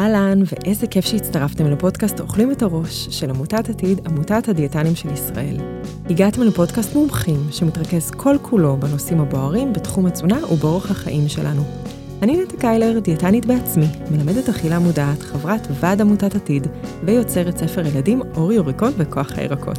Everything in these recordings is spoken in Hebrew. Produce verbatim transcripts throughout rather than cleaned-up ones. אהלן, ואיזה כיף שהצטרפתם לפודקאסט אוכלים את הראש של עמותת עתיד, עמותת הדיאטנים של ישראל. הגעתם לפודקאסט מומחים שמתרכז כל כולו בנושאים הבוערים בתחום התזונה ובאורח החיים שלנו. אני נטע קיילר, דיאטנית בעצמי, מלמדת אכילה מודעת, חברת ועד עמותת עתיד, ויוצרת ספר ילדים אורי וריקון וכוח הירקות.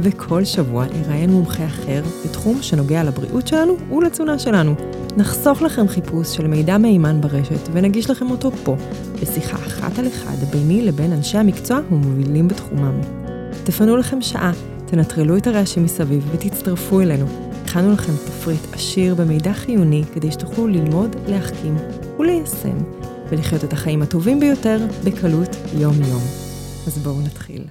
וכל שבוע נראיין מומחה אחר בתחום שנוגע לבריאות שלנו ולתזונה שלנו. נחסוך לכם חיפוש של מידע מהימן ברשת ונגיש לכם אותו פה, בשיחה אחת על אחד ביני לבין אנשי המקצוע ומובילים בתחומם. תפנו לכם שעה, תנטרלו את הרעשים מסביב ותצטרפו אלינו. הכנו לכם תפריט עשיר במידע חיוני כדי שתוכלו ללמוד, להחכים וליישם ולחיות את החיים הטובים ביותר בקלות יום-יום. אז בואו נתחיל.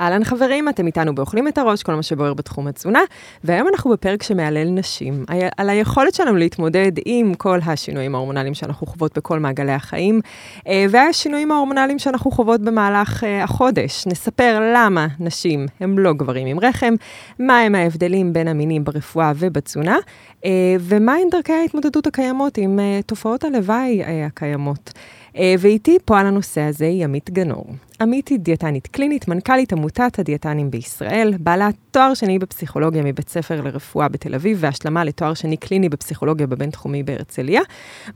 אהלן חברים, אתם איתנו באוכלים את הראש, כל מה שבוער בתחום התזונה, והיום אנחנו בפרק שמעלל נשים, על היכולת שלנו להתמודד עם כל השינויים ההורמונליים שאנחנו חוות בכל מעגלי החיים, והשינויים ההורמונליים שאנחנו חוות במהלך החודש. נספר למה נשים הם לא גברים עם רחם, מהם ההבדלים בין המינים ברפואה ובתזונה, ומהן דרכי ההתמודדות הקיימות עם תופעות הלוואי הקיימות. ואיתי פה על הנושא הזה היא עמית גנור. עמית היא דיאטנית קלינית, מנכ"לית עמותת הדיאטנים בישראל, בעלת תואר שני בפסיכולוגיה מבית ספר לרפואה בתל אביב, והשלמה לתואר שני קליני בפסיכולוגיה בבינתחומי בהרצליה,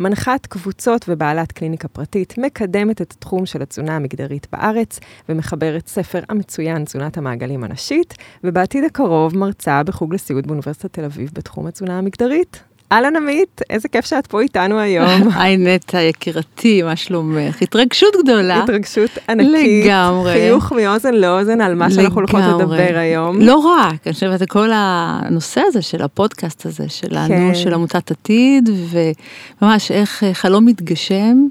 מנחת קבוצות ובעלת קליניקה פרטית, מקדמת את התחום של התזונה המגדרית בארץ, ומחברת ספר המצוין תזונת המעגלים הנשית, ובעתיד הקרוב מרצה בחוג לסיעוד באוניברסיטת תל אביב בתחום התזונה המגדרית. אלן עמית, איזה כיף שאת פה איתנו היום. היי נטע, יקירתי, מה שלומך? התרגשות גדולה. התרגשות ענקית. לגמרי. חיוך מאוזן לאוזן על מה שאנחנו הולכות לדבר היום. לא רק, אני חושבת, כל הנושא הזה של הפודקאסט הזה שלנו, של עמותת עתיד, וממש איך חלום מתגשם,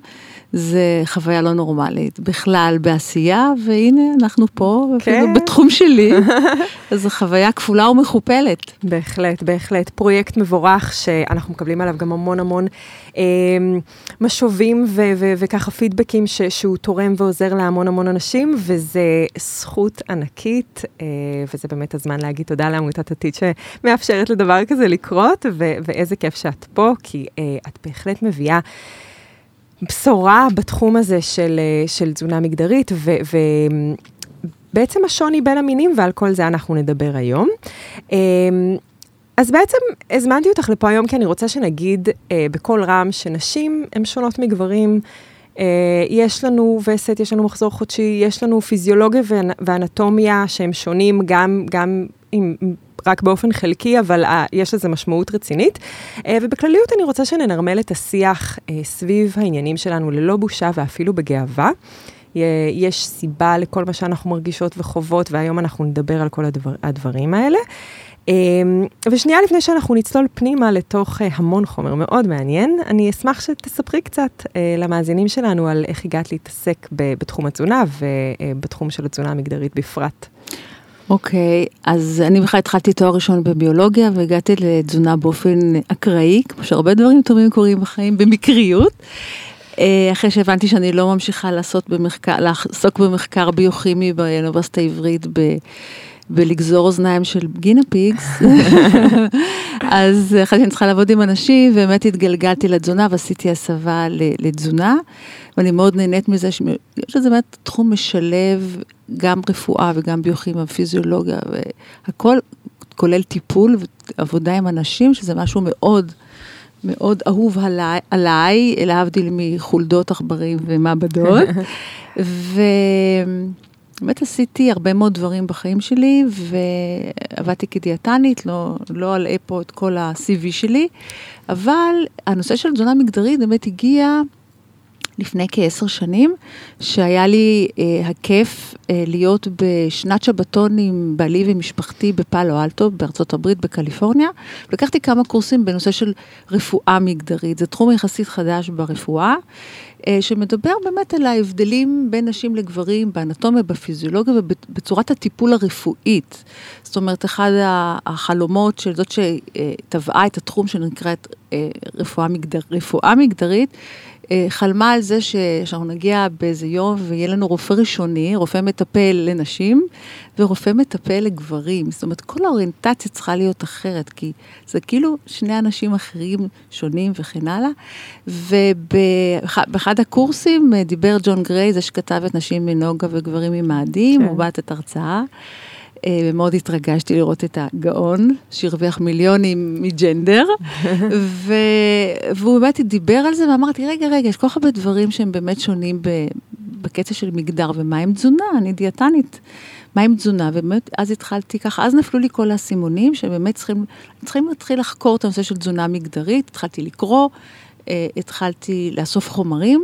זה חוויה לא נורמלית. בכלל, בעשייה, והנה אנחנו פה, בתחום שלי. אז זו חוויה כפולה ומכופלת. בהחלט, בהחלט. פרויקט מבורך ש... אנחנו מקבלים עליו גם המון המון אה, משובים ו- ו- ו- וככה פידבקים ש- שהוא תורם ועוזר להמון המון אנשים, וזה זכות ענקית, אה, וזה באמת הזמן להגיד תודה לעמותת עתיד שמאפשרת לדבר כזה לקרות, ו- ואיזה כיף שאת פה, כי אה, את בהחלט מביאה בשורה בתחום הזה של, אה, של תזונה מגדרית, ו... ו- בעצם השוני בין המינים, ועל כל זה אנחנו נדבר היום. אה, אז בעצם הזמנתי אותך לפה היום, כי אני רוצה שנגיד אה, בכל רם שנשים הן שונות מגברים, אה, יש לנו וסת, יש לנו מחזור חודשי, יש לנו פיזיולוגיה ואנטומיה שהם שונים גם, גם עם, רק באופן חלקי, אבל אה, יש לזה משמעות רצינית. אה, ובכלליות אני רוצה שננרמל את השיח אה, סביב העניינים שלנו ללא בושה ואפילו בגאווה. יש סיבה לכל מה שאנחנו מרגישות וחוות, והיום אנחנו נדבר על כל הדבר, הדברים האלה. ושנייה לפני שאנחנו נצלול פנימה לתוך המון חומר מאוד מעניין, אני אשמח שתספרי קצת למאזינים שלנו על איך הגעת להתעסק בתחום התזונה ובתחום של התזונה המגדרית בפרט. אוקיי, okay, אז אני בכלל התחלתי תואר ראשון בביולוגיה, והגעתי לתזונה באופן אקראי, כמו שהרבה דברים טובים קורים בחיים, במקריות. אחרי שהבנתי שאני לא ממשיכה לעשות במחקר, לעסוק במחקר ביוכימי באוניברסיטה העברית ב... בלגזור אוזניים של גינה פיגס, אז אחרי שאני צריכה לעבוד עם אנשים, באמת התגלגלתי לתזונה, ועשיתי הסבה לתזונה, ואני מאוד נהנית מזה, יש לזה באמת תחום משלב, גם רפואה וגם ביוכימיה ופיזיולוגיה, והכל כולל טיפול ועבודה עם אנשים, שזה משהו מאוד, מאוד אהוב עליי, עליי להבדיל מחולדות, עכברים ומעבדות, ו... באמת עשיתי הרבה מאוד דברים בחיים שלי, ועבדתי כדיאטנית, לא, לא עלה פה את כל ה-סי וי שלי, אבל הנושא של תזונה מגדרית באמת הגיע לפני כעשר שנים, שהיה לי אה, הכיף אה, להיות בשנת שבתון עם בעלי ומשפחתי בפאלו אלטו, בארצות הברית, בקליפורניה, ולקחתי כמה קורסים בנושא של רפואה מגדרית, זה תחום יחסית חדש ברפואה, שמדבר באמת על ההבדלים בין נשים לגברים, באנטומיה, בפיזיולוגיה ובצורת הטיפול הרפואית. זאת אומרת, אחד החלומות של זאת שטבעה את התחום שנקראת רפואה, מגדר, רפואה מגדרית, חלמה על זה שאנחנו נגיע באיזה יום ויהיה לנו רופא ראשוני, רופא מטפל לנשים ורופא מטפל לגברים. זאת אומרת, כל האוריינטציה צריכה להיות אחרת, כי זה כאילו שני אנשים אחרים שונים וכן הלאה. ובאחד באחד הקורסים דיבר ג'ון גרי, זה שכתב את נשים מנוגה וגברים ממאדים, הוא באת את הרצאה, ומאוד התרגשתי לראות את הגאון, שהרוויח מיליונים מג'נדר, ו... והוא באמת דיבר על זה, ואמרתי, רגע, רגע, יש כל כך הרבה דברים שהם באמת שונים ב... בקצה של מגדר, ומה עם תזונה? אני דיאטנית, מה עם תזונה? ובאמת, אז התחלתי ככה, אז נפלו לי כל הסימונים, שבאמת צריכים, צריכים להתחיל לחקור את הנושא של תזונה מגדרית, התחלתי לקרוא, התחלתי לאסוף חומרים,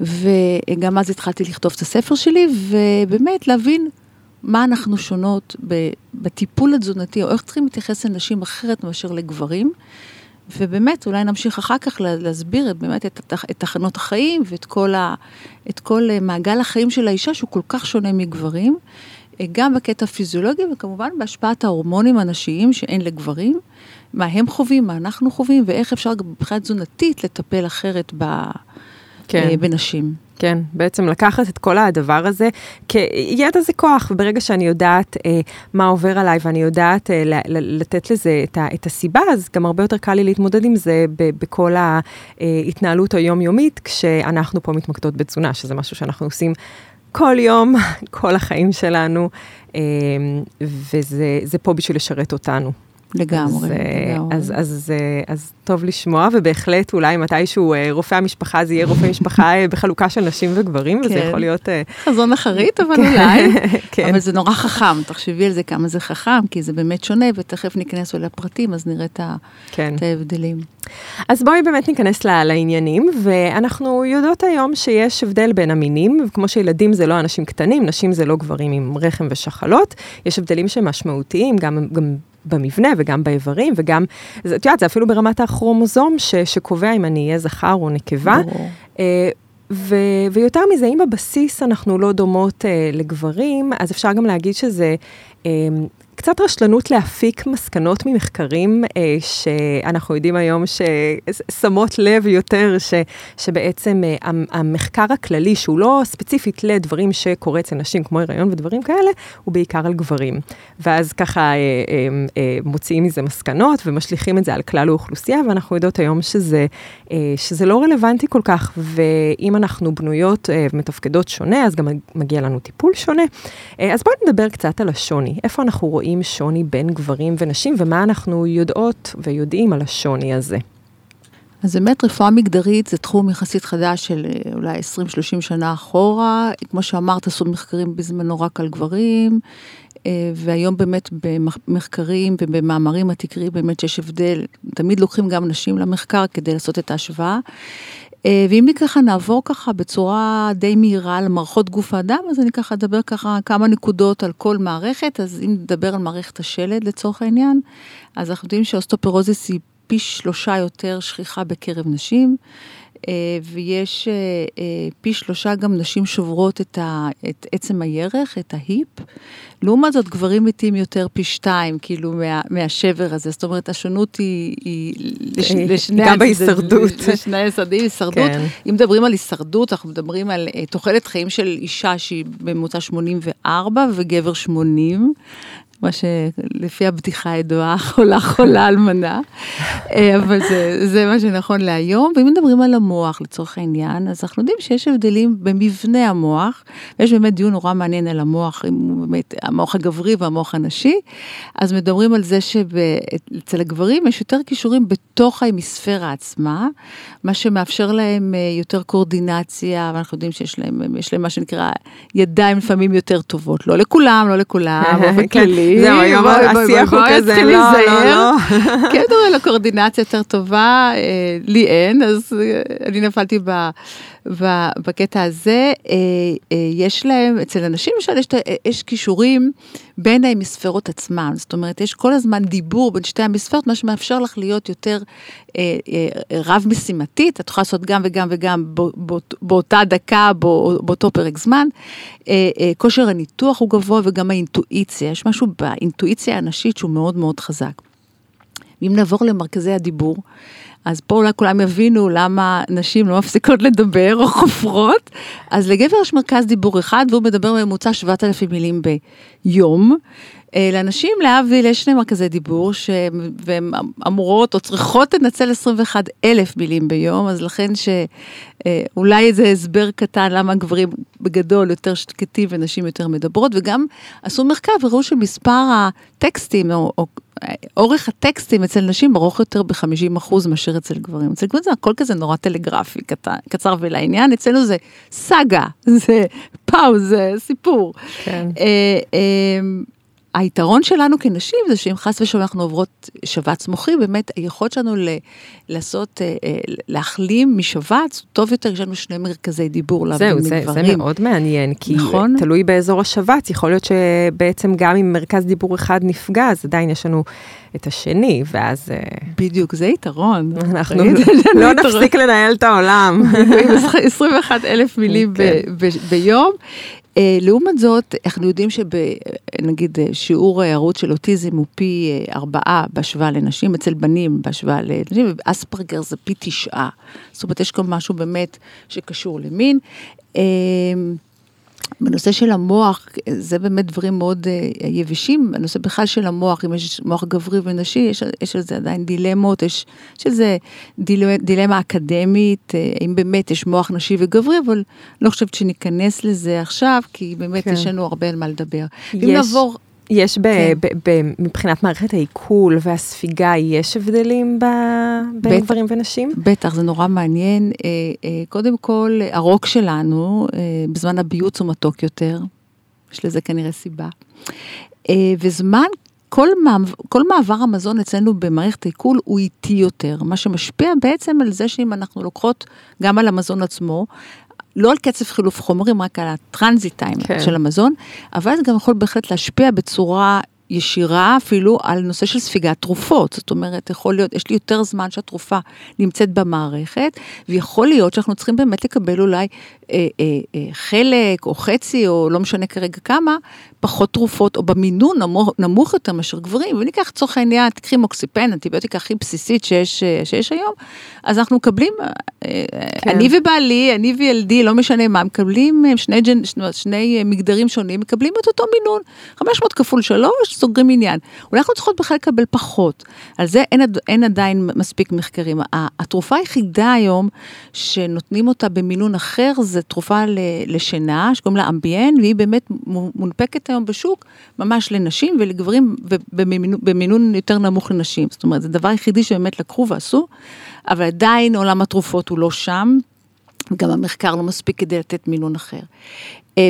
וגם אז התחלתי לכתוב את הספר שלי, ובאמת להבין מה אנחנו שונות בטיפול התזונתי, או איך צריכים להתייחס לנשים אחרת מאשר לגברים, ובאמת אולי נמשיך אחר כך להסביר באמת את, את תחנות החיים, ואת כל, ה, את כל מעגל החיים של האישה, שהוא כל כך שונה מגברים, גם בקטע פיזיולוגי, וכמובן בהשפעת ההורמונים הנשיים שאין לגברים, מה הם חווים, מה אנחנו חווים, ואיך אפשר בבחינה תזונתית לטפל אחרת ב... כן. בנשים. כן, בעצם לקחת את כל הדבר הזה, כי ידע זה כוח, וברגע שאני יודעת אה, מה עובר עליי, ואני יודעת אה, לתת לזה את, ה, את הסיבה, אז גם הרבה יותר קל לי להתמודד עם זה, ב, בכל ההתנהלות היומיומית, כשאנחנו פה מתמקדות בתזונה, שזה משהו שאנחנו עושים כל יום, כל החיים שלנו, אה, וזה זה פה בשביל לשרת אותנו. לגמרי, לגמרי. אז, אז, אז טוב לשמוע, ובהחלט אולי מתישהו רופא המשפחה, זה יהיה רופא משפחה בחלוקה של נשים וגברים, וזה יכול להיות... חזון אחרית, אבל אולי. אבל זה נורא חכם, תחשבי על זה כמה זה חכם, כי זה באמת שונה, ותכף ניכנס אל הפרטים, אז נראה את ההבדלים. אז בואי באמת ניכנס לעניינים, ואנחנו יודעות היום שיש הבדל בין המינים, וכמו שילדים זה לא אנשים קטנים, נשים זה לא גברים עם רחם ושחלות, יש הבדלים שמשמעותיים, גם במבנה וגם באיברים, וגם, את יודעת, זה אפילו ברמת הכרומוזום שקובע אם אני אהיה זכר או נקבה, ויותר מזה, אם בבסיס אנחנו לא דומות לגברים, אז אפשר גם להגיד שזה קצת רשלנות להפיק מסקנות ממחקרים שאנחנו יודעים היום ששמות לב יותר, שבעצם המחקר הכללי, שהוא לא ספציפית לדברים שקורה אצל נשים, כמו הריון ודברים כאלה, הוא בעיקר על גברים. ואז ככה מוציאים מזה מסקנות ומשליכים את זה על כלל האוכלוסייה, ואנחנו יודעות היום שזה, שזה לא רלוונטי כל כך, ואם אנחנו בנויות ומתפקדות שונה, אז גם מגיע לנו טיפול שונה. אז בואו נדבר קצת על השוני. איפה אנחנו רואים עם שוני בין גברים ונשים, ומה אנחנו יודעות ויודעים על השוני הזה. אז באמת רפואה מגדרית זה תחום יחסית חדש של אולי עשרים שלושים שנה אחורה, כמו שאמרת, עשו מחקרים בזמנו רק על גברים, והיום באמת במחקרים ובמאמרים התקריים באמת שיש הבדל, תמיד לוקחים גם נשים למחקר כדי לעשות את ההשוואה, ואם אני ככה נעבור ככה בצורה די מהירה על מערכות גוף האדם, אז אני ככה אדבר ככה כמה נקודות על כל מערכת, אז אם נדבר על מערכת השלד לצורך העניין, אז אנחנו יודעים שהאוסטופורוזיס היא פי שלושה יותר שכיחה בקרב נשים, ויש פי שלושה גם נשים שוברות את, ה, את עצם הירך, את ההיפ, לעומת זאת גברים מתים יותר פי שתיים, כאילו מה, מהשבר הזה, זאת אומרת השונות היא, היא לש, לשני... גם בהישרדות. לשני היסדים, הישרדות. כן. אם מדברים על הישרדות, אנחנו מדברים על תוחלת חיים של אישה שהיא בממוצע שמונים וארבע וגבר שמונים, מה שלפי הבטיחה הידועה, חולה חולה אלמנה, אבל זה, זה מה שנכון להיום, ואם מדברים על המוח לצורך העניין, אז אנחנו יודעים שיש הבדלים במבנה המוח, ויש באמת דיון נורא מעניין על המוח, באמת, המוח הגברי והמוח הנשי, אז מדברים על זה שאצל הגברים יש יותר קישורים בתוך ההמיספירה עצמה, מה שמאפשר להם יותר קורדינציה, ואנחנו יודעים שיש להם, יש להם מה שנקרא ידיים לפעמים יותר טובות, לא לכולם, לא לכולם, אבל כלי, זהו, היום השיח הוא כזה, לא, לא, לא. כן, תראה לו קורדינציה יותר טובה, לי אין, אז אני נפלתי בקטע הזה, יש להם, אצל אנשים, למשל, יש קישורים בין ההמיספירות עצמם, זאת אומרת, יש כל הזמן דיבור בין שתי ההמיספירות, מה שמאפשר לך להיות יותר רב משימתית, את יכולה לעשות גם וגם וגם באותה דקה, באותו פרק זמן, כושר הניתוח הוא גבוה, וגם האינטואיציה, יש משהו באינטואיציה האנשית שהוא מאוד מאוד חזק. אם נעבור למרכזי הדיבור, אז פה אולי כולם יבינו למה נשים לא מפסיקות לדבר או חופרות, אז לגבר יש מרכז דיבור אחד, והוא מדבר בממוצע שבעת אלפים מילים ביום, לאנשים להביא, יש להם מרכזי דיבור, שהן אמורות או צריכות לנצל עשרים ואחת אלף מילים ביום, אז לכן שאולי איזה הסבר קטן, למה גברים בגדול יותר שקטים ונשים יותר מדברות, וגם עשו מחקר וראו שמספר הטקסטים, או, או אורך הטקסטים אצל נשים ארוך יותר ב-חמישים אחוז מאשר אצל גברים. אצל גברים זה הכל כזה נורא טלגרפי, קטן, קצר ולעניין, אצלנו זה סגה, זה פאוז, זה סיפור. כן. אה, אה, היתרון שלנו כנשים זה שאם חס ושלום אנחנו עוברות שבץ מוחי, באמת היכולת שלנו לעשות, להחלים משבץ, טוב יותר, יש לנו שני מרכזי דיבור להבדיל מגברים. זה מאוד מעניין, כי תלוי באזור השבץ, יכול להיות שבעצם גם אם מרכז דיבור אחד נפגע, אז עדיין יש לנו את השני, ואז... בדיוק, זה יתרון. אנחנו לא נפסיק לנהל את העולם. עשרים ואחת אלף מילים ביום. לעומת זאת, אנחנו יודעים שנגיד שיעור הערות של אוטיזם הוא פי ארבעה בהשוואה לנשים, אצל בנים בהשוואה לנשים, ואספרגר זה פי תשעה. זאת אומרת, יש גם משהו באמת שקשור למין. בנושא של המוח, זה באמת דברים מאוד יבשים, הנושא בכלל של המוח, אם יש מוח גברי ונשי, יש, יש על זה עדיין דילמות, יש, יש על זה דילמה, דילמה אקדמית, אם באמת יש מוח נשי וגברי, אבל לא חושבת שניכנס לזה עכשיו, כי באמת כן. יש לנו הרבה על מה לדבר. יש. אם נעבור... יש ב, כן. ב, ב, ב, מבחינת מערכת העיכול והספיגה, יש הבדלים ב, בין בטח, גברים ונשים? בטח, זה נורא מעניין. אה, אה, קודם כל, הרוק שלנו, אה, בזמן הביוץ הוא מתוק יותר, יש לזה כנראה סיבה. אה, וזמן, כל, כל מעבר המזון אצלנו במערכת העיכול הוא איטי יותר, מה שמשפיע בעצם על זה שאם אנחנו לוקחות גם על המזון עצמו, לא על קצב חילוף חומרים, רק על הטרנזיטיים כן. של המזון, אבל זה גם יכול בהחלט להשפיע בצורה ישירה, אפילו על נושא של ספיגת תרופות. זאת אומרת, יכול להיות, יש לי יותר זמן שהתרופה נמצאת במערכת, ויכול להיות שאנחנו צריכים באמת לקבל אולי אה, אה, אה, חלק או חצי, או לא משנה כרגע כמה, פחות תרופות, או במינון נמוך, נמוך יותר מאשר גברים. וניקח צורך העניין, תקחי מוקסיפן, אנטיביוטיקה הכי בסיסית שיש, שיש היום, אז אנחנו מקבלים, אה, כן. אני ובעלי, אני וילדי, לא משנה מה, מקבלים שני, שני, שני מגדרים שונים, מקבלים את אותו מינון, חמש מאות כפול שלוש, סוגרים עניין. אולי אנחנו צריכות בכלל לקבל פחות. על זה אין, אין עדיין מספיק מחקרים. התרופה היחידה היום שנותנים אותה במינון אחר, זה תרופה לשינה, שקוראים לה אמביאן, והיא באמת מונפקת היום בשוק, ממש לנשים ולגברים, ובמינון יותר נמוך לנשים. זאת אומרת, זה דבר יחידי שבאמת לקחו ועשו, אבל עדיין עולם התרופות הוא לא שם, וגם המחקר לא מספיק כדי לתת מינון אחר.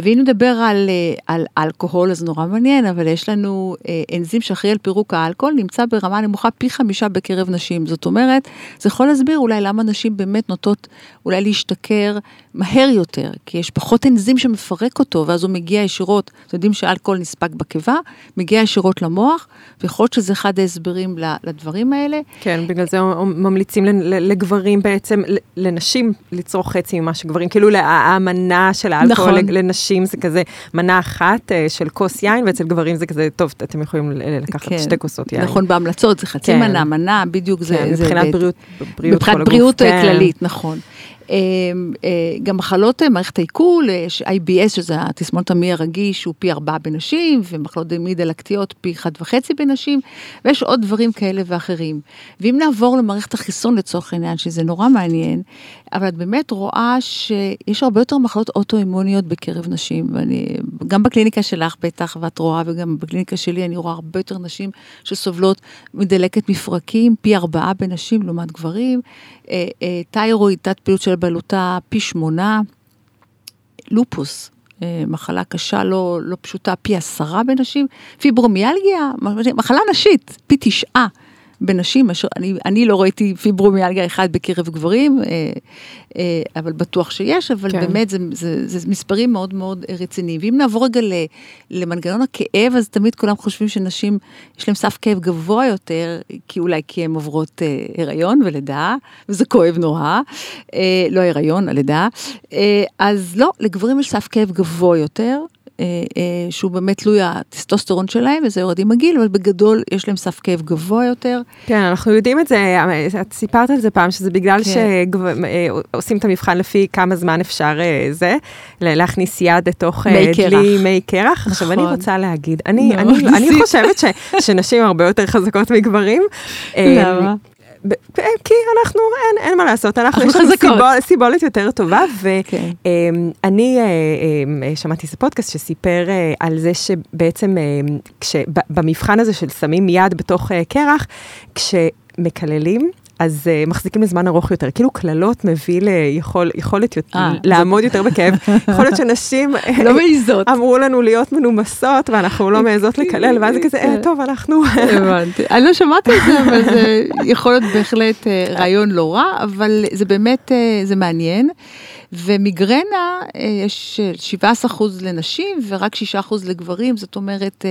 ואם נדבר על, על אלכוהול, אז נורא מעניין, אבל יש לנו אנזים שאחראי על פירוק האלכוהול, נמצא ברמה נמוכה פי חמישה בקרב נשים. זאת אומרת, זה יכול להסביר אולי למה נשים באמת נוטות אולי להשתכר מהר יותר, כי יש פחות אנזים שמפרק אותו, ואז הוא מגיע ישירות, אתם יודעים שהאלכוהול נספק בקיבה, מגיע ישירות למוח, ויכול להיות שזה אחד ההסברים לדברים האלה. כן, בגלל זה ממליצים לגברים בעצם, לנשים לצרוך חצי ממה שגברים, כאילו האמנה של האלכוהול לנשים, נשים זה כזה מנה אחת של כוס יין, ואצל גברים זה כזה, טוב, אתם יכולים לקחת כן, שתי כוסות יין. נכון, בהמלצות, זה חצי כן. מנה, מנה, בדיוק כן, זה... מבחינת זה בריאות, בריאות כל הגוף. מבחינת בריאות כללית, כן. נכון. גם מחלות מערכת העיכול, יש איי בי אס, שזה התסמונת המעי הרגיש, שהוא פי ארבעה בנשים, ומחלות דמי דלקתיות פי אחד וחצי בנשים, ויש עוד דברים כאלה ואחרים. ואם נעבור למערכת החיסון לצורך העניין, שזה נורא מעניין, אבל את באמת רואה שיש הרבה יותר מחלות אוטואימוניות בקרב נשים, ואני, גם בקליניקה שלך בטח, ואת רואה, וגם בקליניקה שלי, אני רואה הרבה יותר נשים שסובלות מדלקת מפרקים, פי ארבעה בנשים, לעומת גברים, תיירואיד, תת פעילות של בעלותה פי שמונה, לופוס, מחלה קשה לא, לא פשוטה, פי עשרה בנשים, פיברומיאלגיה, מחלה נשית, פי תשעה בנשים, אני, אני לא ראיתי פיברומיאלגיה אחד בקרב גברים, אבל בטוח שיש, אבל כן. באמת זה, זה, זה מספרים מאוד מאוד רציניים, ואם נעבור רגע למנגנון הכאב, אז תמיד כולם חושבים שנשים, יש להם סף כאב גבוה יותר, כי אולי כי הן עוברות אה, הריון ולידה, וזה כואב נורא, אה, לא הריון, הלידה, אה, אז לא, לגברים יש סף כאב גבוה יותר, שהוא באמת תלוי הטסטוסטרון שלהם, וזה יורדים מגיל, אבל בגדול יש להם סף כאב גבוה יותר. כן, אנחנו יודעים את זה, את סיפרת על זה פעם, שזה בגלל שעושים את המבחן לפי כמה זמן אפשר זה, להכניס יד לתוך דלי מי קרח. עכשיו, אני רוצה להגיד, אני חושבת שנשים הרבה יותר חזקות מגברים. למה? כי אנחנו, אין, אין מה לעשות, אנחנו, אנחנו יש לנו סיבול, סיבולת יותר טובה, ואני okay. שמעתי את הפודקאסט שסיפר על זה שבעצם, במבחן הזה של שמים יד בתוך קרח, כשמקללים, אז מחזיקים לזמן ארוך יותר. כאילו כללות מביא ליכולת לעמוד יותר בכאב. יכול להיות שנשים אמרו לנו להיות מנומסות, ואנחנו לא מעזות לקלל, ואז כזה, טוב, אנחנו... הבנתי. אני לא שמעתי את זה, אבל זה יכול להיות בהחלט רעיון לא רע, אבל זה באמת, זה מעניין. ומיגרנה יש שבעה עשר אחוז לנשים, ורק שישה אחוז לגברים, זאת אומרת,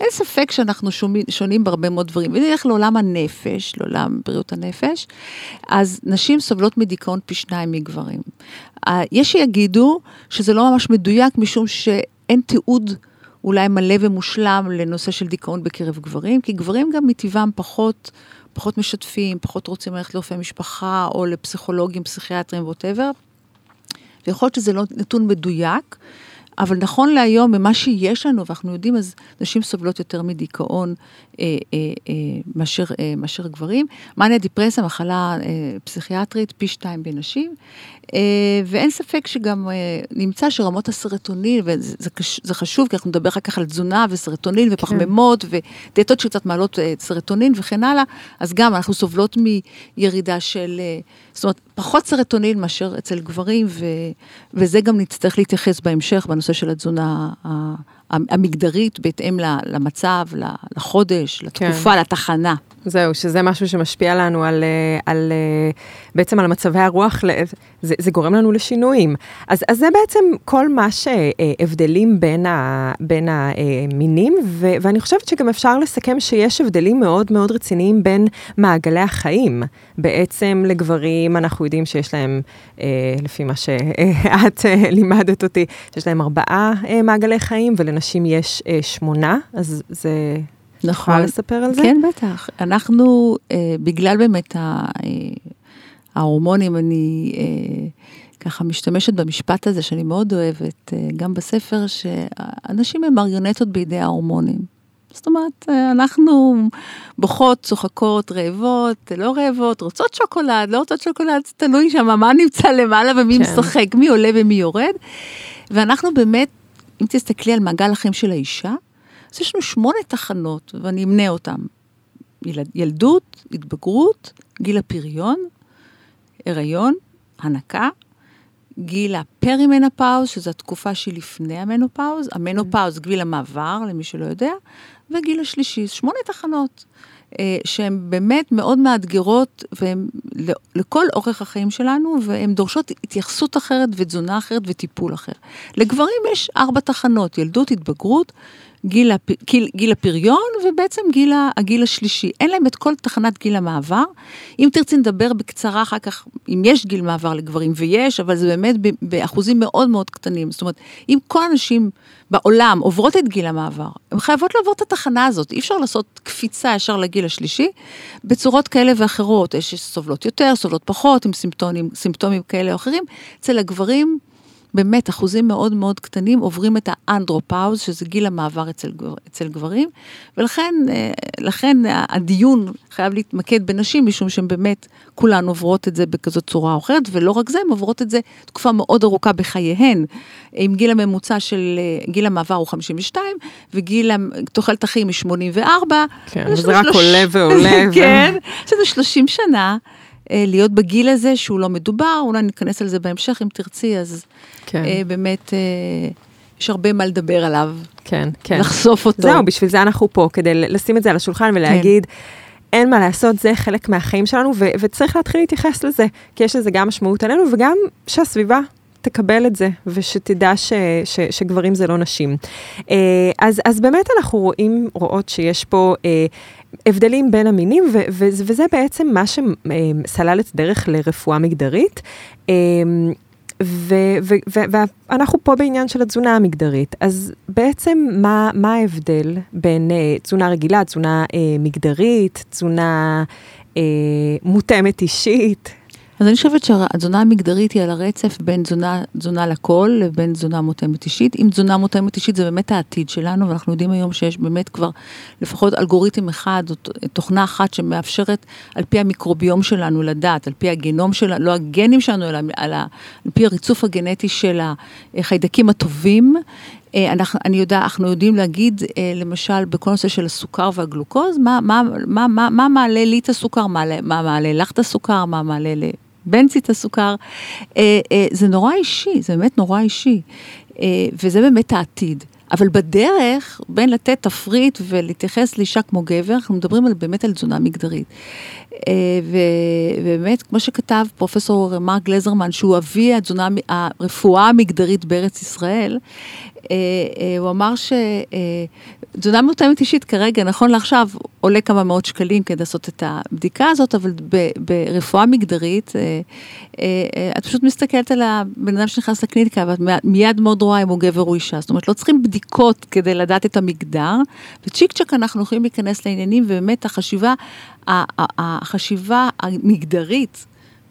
אין ספק שאנחנו שונים בהרבה מאוד דברים. ונלך לעולם הנפש, לעולם בריאות הנפש, אז נשים סובלות מדיכאון פי שניים מגברים. יש שיגידו שזה לא ממש מדויק, משום שאין תיעוד אולי מלא ומושלם לנושא של דיכאון בקרב גברים, כי גברים גם מטבעם פחות, פחות משתפים, פחות רוצים ללכת לרופאי משפחה, או לפסיכולוגים, פסיכיאטרים, ווטאבר. ויכול להיות שזה לא נתון מדויק, אבל נכון להיום, ממה שיש לנו, ואנחנו יודעים, אז נשים סובלות יותר מדיכאון אה, אה, אה, מאשר, אה, מאשר גברים. מניה דיפרסיה, מחלה אה, פסיכיאטרית, פי שתיים בנשים, אה, ואין ספק שגם אה, נמצא שרמות הסרטונין, וזה זה, זה חשוב, כי אנחנו מדבר אחר כך על תזונה וסרטונין ופחמימות, כן. ודיאטות שקצת מעלות אה, סרטונין וכן הלאה, אז גם אנחנו סובלות מירידה של, אה, זאת אומרת, פחות סרטונין מאשר אצל גברים, ו, וזה גם נצטרך להתייחס בהמשך, בנושא של התזונה המגדרית, בהתאם למצב, לחודש, לתקופה, לתחנה. זהו, שזה משהו שמשפיע לנו על, על, בעצם על מצבי הרוח, זה, זה גורם לנו לשינויים. אז, אז זה בעצם כל מה שהבדלים בין ה, בין המינים, ו, ואני חושבת שגם אפשר לסכם שיש הבדלים מאוד מאוד רציניים בין מעגלי החיים. בעצם לגברים, אנחנו יודעים שיש להם, לפי מה שאת לימדת אותי, שיש להם ארבעה מעגלי חיים, ולנשים יש שמונה, אז זה... נכון. אפשר לספר על זה? כן, בטח. אנחנו, אה, בגלל באמת ה, אה, ההורמונים, אני אה, ככה משתמשת במשפט הזה, שאני מאוד אוהבת, אה, גם בספר, שאנשים הם מריונטות בידי ההורמונים. זאת אומרת, אה, אנחנו בוכות, צוחקות, רעבות, לא רעבות, רוצות שוקולד, לא רוצות שוקולד, תלוי שם, מה נמצא למעלה ומי כן. משחק, מי עולה ומי יורד. ואנחנו באמת, אם תסתכלי על מעגל החיים של האישה, אז יש לנו שמונה תחנות, ואני אמנה אותן. יל... ילדות, התבגרות, גיל הפריון, הריון, הנקה, גיל הפרימנופאוז, שזו התקופה שהיא לפני המנופאוז, המנופאוז, גיל המעבר, למי שלא יודע, וגיל השלישי, שמונה תחנות, אה, שהן באמת מאוד מאתגרות, והן לכל אורך החיים שלנו, והן דורשות התייחסות אחרת, ותזונה אחרת, וטיפול אחר. לגברים יש ארבע תחנות, ילדות, התבגרות, גיל, גיל, גיל הפריון, ובעצם גיל, הגיל השלישי. אין להם את כל תחנת גיל המעבר. אם תרצי נדבר בקצרה אחר כך, אם יש גיל מעבר לגברים, ויש, אבל זה באמת באחוזים מאוד מאוד קטנים. זאת אומרת, אם כל הנשים בעולם עוברות את גיל המעבר, הן חייבות לעבור את התחנה הזאת. אי אפשר לעשות קפיצה ישר לגיל השלישי, בצורות כאלה ואחרות. יש סובלות יותר, סובלות פחות, עם סימפטומים, סימפטומים כאלה או אחרים. אצל הגברים, באמת, אחוזים מאוד מאוד קטנים עוברים את האנדרופאוז, שזה גיל המעבר אצל, אצל גברים, ולכן לכן הדיון חייב להתמקד בנשים, משום שהן באמת כולן עוברות את זה בכזאת צורה אחרת, ולא רק זה, הן עוברות את זה תקופה מאוד ארוכה בחייהן, עם גיל הממוצע של, גיל המעבר הוא חמישים ושתיים, וגיל תוחלת החיים היא שמונים וארבע. כן, וזה רק עולה ועולה. כן, שזה שלושים שנה. להיות בגיל הזה שהוא לא מדובר, אולי ניכנס על זה בהמשך אם תרצי, אז באמת יש הרבה מה לדבר עליו, לחשוף אותו. זהו, בשביל זה אנחנו פה, כדי לשים את זה על השולחן ולהגיד, אין מה לעשות, זה חלק מהחיים שלנו, וצריך להתחיל להתייחס לזה, כי יש לזה גם משמעות עלינו, וגם שהסביבה תקבל את זה, ושתדע ש, ש, שגברים זה לא נשים. אז, אז באמת אנחנו רואים, רואות שיש פה הבדלים בין המינים, ו, ו, וזה בעצם מה שסלל את דרך לרפואה מגדרית, ואנחנו פה בעניין של התזונה המגדרית. אז בעצם מה, מה ההבדל בין תזונה רגילה, תזונה מגדרית, תזונה מותאמת אישית? אז אני חושבת שהתזונה המגדרית היא על הרצף בין תזונה לכל לבין תזונה מותאמת אישית. אם תזונה מותאמת אישית זה באמת העתיד שלנו, ואנחנו יודעים היום שיש באמת כבר לפחות אלגוריתם אחד, תוכנה אחת שמאפשרת על פי המיקרוביום שלנו לדעת, על פי הגנום שלנו, לא הגנים שלנו, אלא על פי הריצוף הגנטי של החיידקים הטובים. אנחנו, אני יודע, אנחנו יודעים להגיד, למשל, בכל נושא של הסוכר והגלוקוז, מה, מה, מה, מה, מה מעלה לי את הסוכר, מה, מה מעלה לך את הסוכר, מה מעלה לבנצי את הסוכר. זה נורא אישי, זה באמת נורא אישי, וזה באמת העתיד. אבל בדרך, בין לתת תפריט ולהתייחס לאישה כמו גבר, אנחנו מדברים על, באמת על תזונה מגדרית. ובאמת, כמו שכתב פרופסור מרק גלזרמן, שהוא אבי התזונה, הרפואה המגדרית בארץ ישראל, הוא אמר שתזונה מותאמת אישית כרגע, נכון לעכשיו, עולה כמה מאות שקלים כדי לעשות את הבדיקה הזאת, אבל ברפואה מגדרית, את פשוט מסתכלת על הבן אדם שנכנס לקליניקה, ואת מיד מאוד רואה אם הוא גבר או אישה, זאת אומרת, לא צריכים בדיקות כדי לדעת את המגדר, וצ'יק צ'ק אנחנו יכולים להיכנס לעניינים, ובאמת החשיבה, החשיבה המגדרית,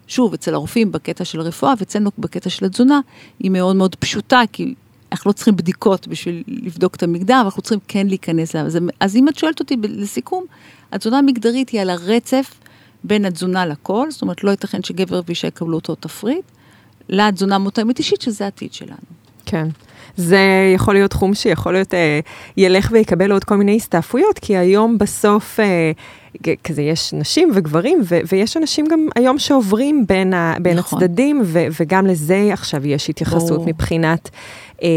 שוב, אצל הרופאים בקטע של הרפואה, ואצלנו בקטע של התזונה, היא מאוד מאוד פשוטה, כי אנחנו לא צריכים בדיקות בשביל לבדוק את המגדר, אנחנו צריכים כן להיכנס לזה. אז אם את שואלת אותי לסיכום, התזונה המגדרית היא על הרצף בין התזונה לכל, זאת אומרת, לא ייתכן שגבר ואישה יקבלו אותו תפריט, לתזונה מותאמת אישית, שזה העתיד שלנו. כן. זה יכול להיות תחום שיכול להיות, אה, ילך ויקבל עוד כל מיני הסתעפויות, כי היום בסוף, אה, כזה יש נשים וגברים, ו- ויש אנשים גם היום שעוברים בין, ה- בין נכון. הצדדים, ו- וגם לזה עכשיו יש התייחסות או. מבחינת אה,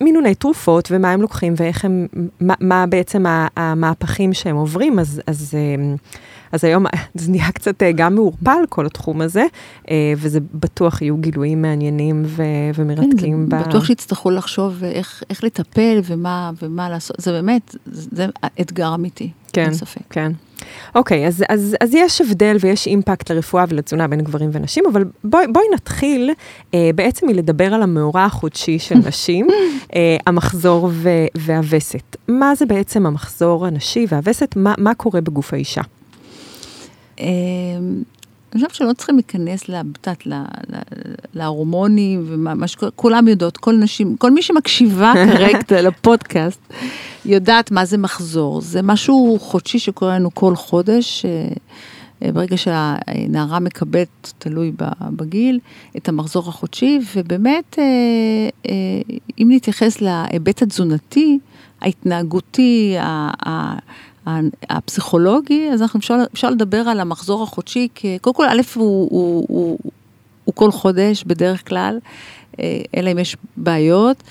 מינוני תרופות, ומה הם לוקחים, ואיך הם, מה, מה בעצם המהפכים שהם עוברים, אז... אז אה, אז היום זה נהיה קצת גם מעורפל כל התחום הזה, וזה בטוח יהיו גילויים מעניינים ו- ומרתקים. כן, ב- בטוח שיצטרכו לחשוב איך, איך לטפל ומה, ומה לעשות. זה באמת, זה אתגר אמיתי. כן, כן. אוקיי, אז, אז, אז יש הבדל ויש אימפקט לרפואה ולתזונה בין גברים ונשים, אבל בואי, בואי נתחיל אה, בעצם מלדבר על המאורע החודשי של נשים, אה, המחזור ו- והווסת. מה זה בעצם המחזור הנשי והווסת? מה, מה קורה בגוף האישה? אני חושב שלא צריכים להיכנס לבטת להורמונים ומה שכולם יודעות, כל נשים, כל מי שמקשיבה כרגע לפודקאסט יודעת מה זה מחזור, זה משהו חודשי שקורה לנו כל חודש, ברגע שהנערה מקבלת, תלוי בגיל, את המחזור החודשי, ובאמת אם נתייחס להיבט התזונתי, ההתנהגותי, ה... הפסיכולוגי, אז אנחנו אפשר, אפשר לדבר על המחזור החודשי, כי קודם כל, א', הוא, הוא, הוא, הוא כל חודש בדרך כלל, אלא אם יש בעיות,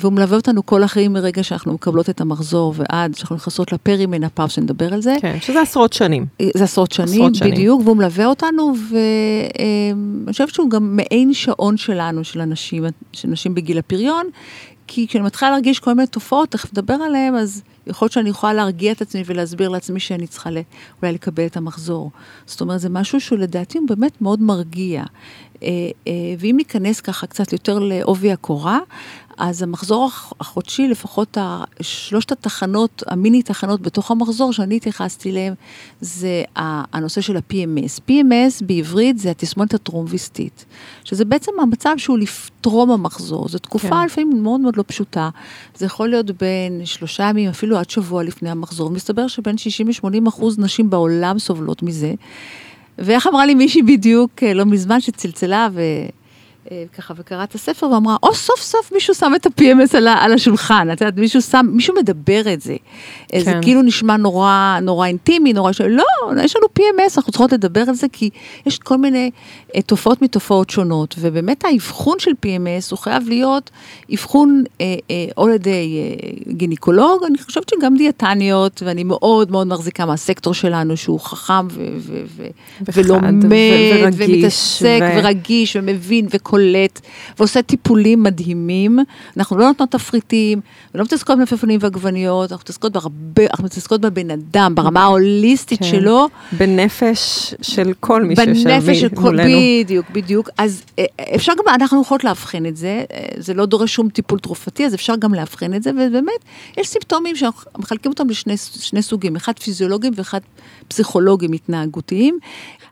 והוא מלווה אותנו כל אחרים מרגע שאנחנו מקבלות את המחזור, ועד שאנחנו נכנסות לפרימנפאוזה, שנדבר על זה. כן, שזה עשרות שנים. זה עשרות שנים, עשרות שנים. בדיוק, והוא מלווה אותנו, ואני חושבת שהוא גם מעין שעון שלנו, של אנשים, של אנשים בגיל הפריון, כי כשאני מתחילה להרגיש כל מיני תופעות, תכף נדבר עליהם, אז יכול להיות שאני יכולה להרגיע את עצמי ולהסביר לעצמי שאני צריכה אולי לקבל את המחזור. זאת אומרת, זה משהו שלדעתי הוא באמת מאוד מרגיע. ואם ניכנס ככה קצת יותר לעובי הקורה, אז המחזור החודשי, לפחות שלושת התחנות, המיני תחנות בתוך המחזור שאני התייחסתי להם, זה הנושא של ה-פי אם אס. פי אם אס בעברית זה התסמונת הטרומביסטית, שזה בעצם המצב שהוא לפתרום המחזור. זו תקופה לפעמים מאוד מאוד לא פשוטה. זה יכול להיות בין שלושה ימים, אפילו עד שבוע לפני המחזור. מסתבר שבין שישים ושמונים אחוז נשים בעולם סובלות מזה. ואיך אמרה לי מישהי בדיוק לא מזמן שצלצלה ו... ככה, וקרא את הספר ואמרה, או סוף סוף מישהו שם את ה-פי אם אס על, על השולחן, את יודעת, מישהו שם, מישהו מדבר את זה, כן. זה כאילו נשמע נורא, נורא אינטימי, נורא, לא, יש לנו פי אם אס, אנחנו צריכות לדבר על זה, כי יש כל מיני uh, תופעות מתופעות שונות, ובאמת ההבחון של פי אם אס, הוא חייב להיות הבחון uh, uh, או לידי uh, גינקולוג, אני חושבת שגם דיאטניות, ואני מאוד מאוד מחזיקה מהסקטור שלנו, שהוא חכם ו- ו- ו- ולומד, ו- ורגיש, ומתעסק, ו- ורגיש, ומבין, וכל וקולט, ועושה טיפולים מדהימים. אנחנו לא נותנות תפריטים, ולא מתעסקות במפפונים ועגבניות, אנחנו מתעסקות בהרבה, אנחנו מתעסקות בבן אדם, ברמה ההוליסטית שלו. בנפש של כל מי שיושב מולנו. בדיוק, בדיוק. אז אפשר גם, אנחנו יכולות להבחין את זה, זה לא דורש שום טיפול תרופתי, אז אפשר גם להבחין את זה, ובאמת, יש סימפטומים שאנחנו מחלקים אותם לשני סוגים, אחד פיזיולוגים ואחד פסיכולוגים התנהגותיים.